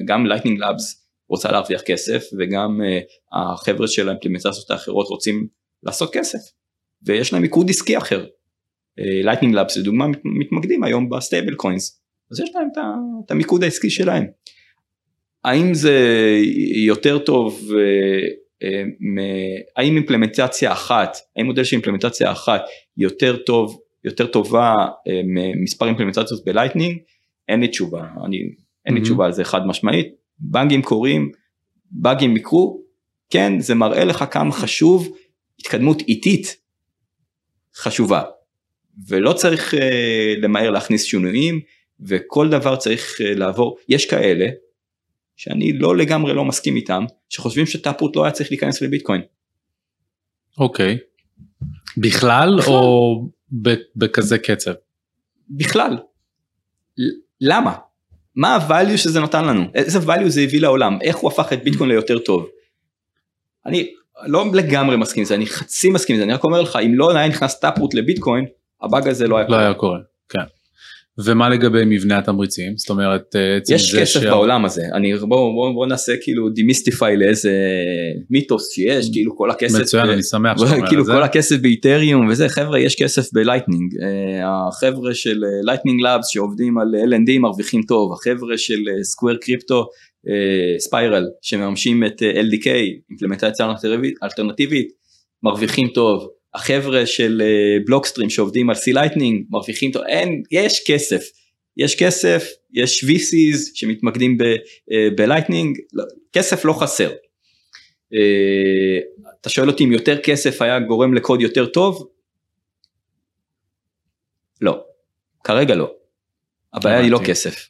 גם לייטנינג לאבס רוצה להרוויח כסף, וגם החבר'ה של האימפלמנטציות האחרות רוצים לעשות כסף, ויש להם מיקוד עסקי אחר. Lightning Labs, לדוגמה, מתמקדים היום בסטייבל קוינס, אז יש להם את המיקוד העסקי שלהם. האם זה יותר טוב, האם אימפלמנטציה אחת, האם מודל של אימפלמנטציה אחת, יותר טוב, יותר טובה ממספר אימפלמנטציות בלייטנינג? אין לי תשובה, אין לי תשובה על זה חד משמעית. באגים קורים, באגים יקרו, כן, זה מראה לך כמה חשוב, התקדמות איטית חשובה, ולא צריך אה, למהר להכניס שינויים, וכל דבר צריך אה, לעבור. יש כאלה, שאני לא לגמרי לא מסכים איתם, שחושבים שטאפרוט לא היה צריך להיכנס לביטקוין. אוקיי, בכלל, בכלל. או בכזה קצב? בכלל, למה? מה ה-value שזה נתן לנו? איזה value זה הביא לעולם? איך הוא הפך את ביטקוין ליותר טוב? אני לא לגמרי מסכים עם זה, אני חצי מסכים עם זה, אני רק אומר לך, אם לא היה נכנס טאפרוט לביטקוין, הבאג הזה לא היה קורה. לא היה קורה, כן. ומה לגבי מבנה התמריצים? זאת אומרת, יש כסף בעולם הזה, בואו נעשה כאילו דמיסטיפיי לאיזה מיתוס שיש, כאילו כל הכסף... מצוין, אני שמח שאתה אומר את זה. כאילו כל הכסף באיתריום וזה, חבר'ה, יש כסף בלייטנינג, החבר'ה של לייטנינג לאבס שעובדים על אל אן די מרוויחים טוב, החבר'ה של סקוויר קריפטו, ספיירל, שממשים את אל די קיי, אימפלמנטציה אלטרנטיבית, מרוויחים טוב, החבר'ה של בלוקסטרים שעובדים על סי-לייטנינג, מרוויחים, אין, יש כסף, יש כסף, יש וי סי'ס שמתמקדים בלייטנינג, כסף לא חסר. אתה שואל אותי אם יותר כסף היה גורם לקוד יותר טוב? לא, כרגע לא. הבעיה היא לא כסף.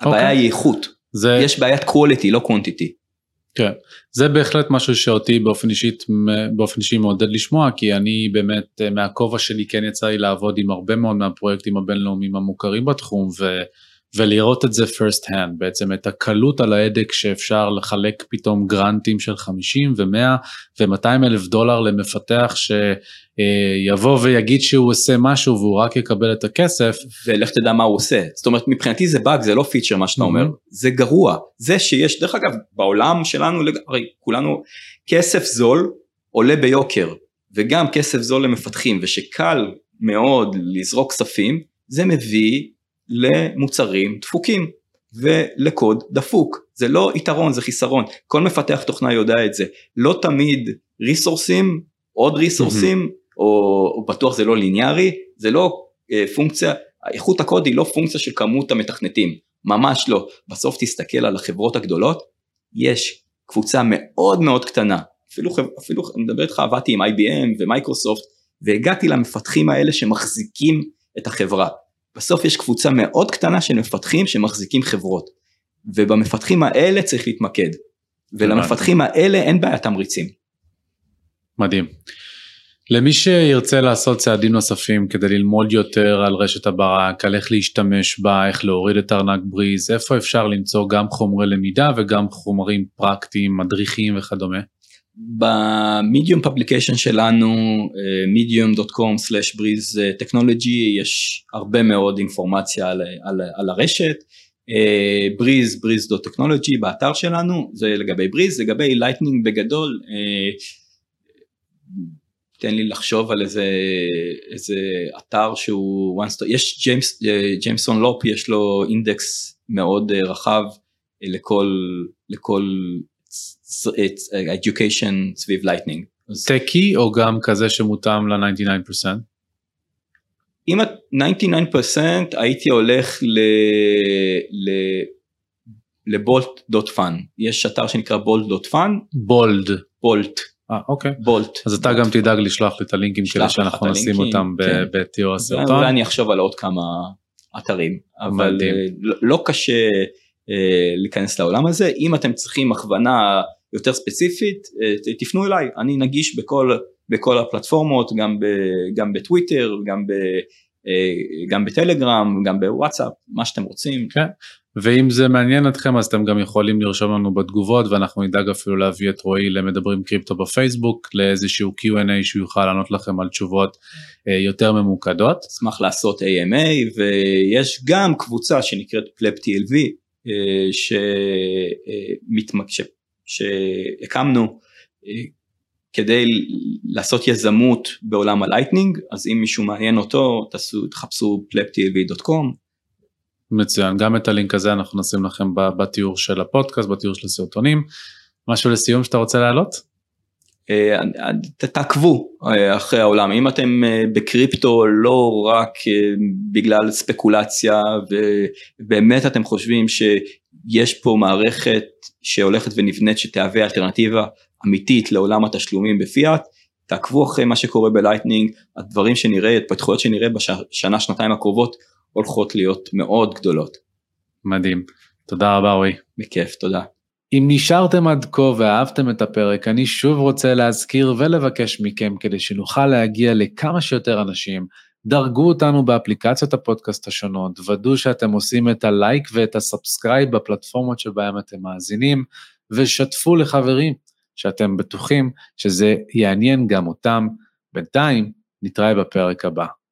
הבעיה היא איכות. יש בעיית quality, לא quantity. כן, זה בהחלט משהו שאותי באופן אישית, באופן אישי מעודד לשמוע, כי אני באמת מהכובע שלי כן יצא לי לעבוד עם הרבה מאוד מהפרויקטים הבינלאומיים המוכרים בתחום, ו, ולראות את זה first hand, בעצם את הקלות על ההדק שאפשר לחלק פתאום גרנטים של חמישים ו-מאה ו-מאתיים אלף דולר למפתח שיבוא ויגיד שהוא עושה משהו והוא רק יקבל את הכסף. ולך תדע מה הוא עושה, זאת אומרת מבחינתי זה באג, זה לא פיצ'ר מה שאתה mm-hmm. אומר, זה גרוע, זה שיש, דרך אגב בעולם שלנו, הרי כולנו, כסף זול עולה ביוקר, וגם כסף זול למפתחים, ושקל מאוד לזרוק כספים, זה מביא למוצרים דפוקים. ולקוד דפוק, זה לא יתרון, זה חיסרון, כל מפתח תוכנה יודע את זה, לא תמיד ריסורסים, עוד ריסורסים, או בטוח זה לא ליניארי, זה לא פונקציה, איכות הקוד היא לא פונקציה של כמות המתכנתים, ממש לא, בסוף תסתכל על החברות הגדולות, יש קבוצה מאוד מאוד קטנה, אפילו, אפילו מדבר איתך, עבדתי עם איי בי אם ומייקרוסופט, והגעתי למפתחים האלה שמחזיקים את החברה, בסוף יש קבוצה מאוד קטנה של מפתחים שמחזיקים חברות, ובמפתחים האלה צריך להתמקד, ולמפתחים האלה אין בעיה תמריצים. מדהים. למי שירצה לעשות צעדים נוספים כדי ללמוד יותר על רשת הברק, על איך להשתמש בה, איך להוריד את ארנק בריז, איפה אפשר למצוא גם חומרי למידה וגם חומרים פרקטיים, מדריכים וכדומה? במדיום פאבליקיישן שלנו, medium דוט קום סלאש בריז טכנולוגי, יש הרבה מאוד אינפורמציה על, על, על הרשת, בריז, בריז דוט טכנולוגי באתר שלנו, זה לגבי בריז, לגבי לייטנינג בגדול, תן לי לחשוב על איזה, איזה אתר שהוא, יש ג'יימס, ג'יימסון לופ, יש לו אינדקס מאוד רחב לכל, לכל, it's education סביב lightning. טקי או גם כזה שמותאם ל-תשעים ותשע אחוז? אם את תשעים ותשע אחוז הייתי הולך ל-bolt.fun, יש אתר שנקרא bolt.fun. bold. bolt. אה, אוקיי. bolt. אז אתה גם תדאג לשלוח לי את הלינקים כדי שאנחנו נשים אותם בתיאור הסרטון. ואני אחשוב על עוד כמה אתרים, אבל לא קשה להיכנס לעולם הזה. אם אתם צריכים הכוונה יותר ספציפית, תפנו אליי, אני נגיש בכל, בכל הפלטפורמות, גם ב, גם בטוויטר, גם ב, גם בטלגרם, גם בוואטסאפ, מה שאתם רוצים. כן. ואם זה מעניין אתכם, אז אתם גם יכולים לרשום לנו בתגובות, ואנחנו נדאג אפילו להביא את רועי למדברים קריפטו בפייסבוק, לאיזשהו קיו אנד איי שהוא יוכל לענות לכם על תשובות יותר ממוקדות. אשמח לעשות איי אם איי, ויש גם קבוצה שנקראת פלאפ-טי אל וי, שהקמנו כדי לעשות יזמות בעולם הלייטנינג, אז אם מישהו מעניין אותו, תחפשו פלאפ-טי אל וי דוט קום. מצוין, גם את הלינק הזה אנחנו נשים לכם בתיאור של הפודקאסט, בתיאור של הסרטונים. משהו לסיום שאתה רוצה להעלות? תעקבו אחרי העולם, אם אתם בקריפטו לא רק בגלל ספקולציה ובאמת אתם חושבים שיש פה מערכת שהולכת ונבנית שתהווה אלטרנטיבה אמיתית לעולם התשלומים בפיאט, תעקבו אחרי מה שקורה בלייטנינג, הדברים שנראה, התפתחויות שנראה בשנה שנתיים הקרובות הולכות להיות מאוד גדולות. מדהים, תודה רבה רועי. בכיף, תודה. אם נשארתם עד כה ואהבתם את הפרק, אני שוב רוצה להזכיר ולבקש מכם כדי שנוכל להגיע לכמה שיותר אנשים, דרגו אותנו באפליקציות הפודקאסט השונות, ודאו שאתם עושים את הלייק ואת הסאבסקרייב בפלטפורמות שבהם אתם מאזינים, ושתפו לחברים שאתם בטוחים שזה יעניין גם אותם. בינתיים נתראה בפרק הבא.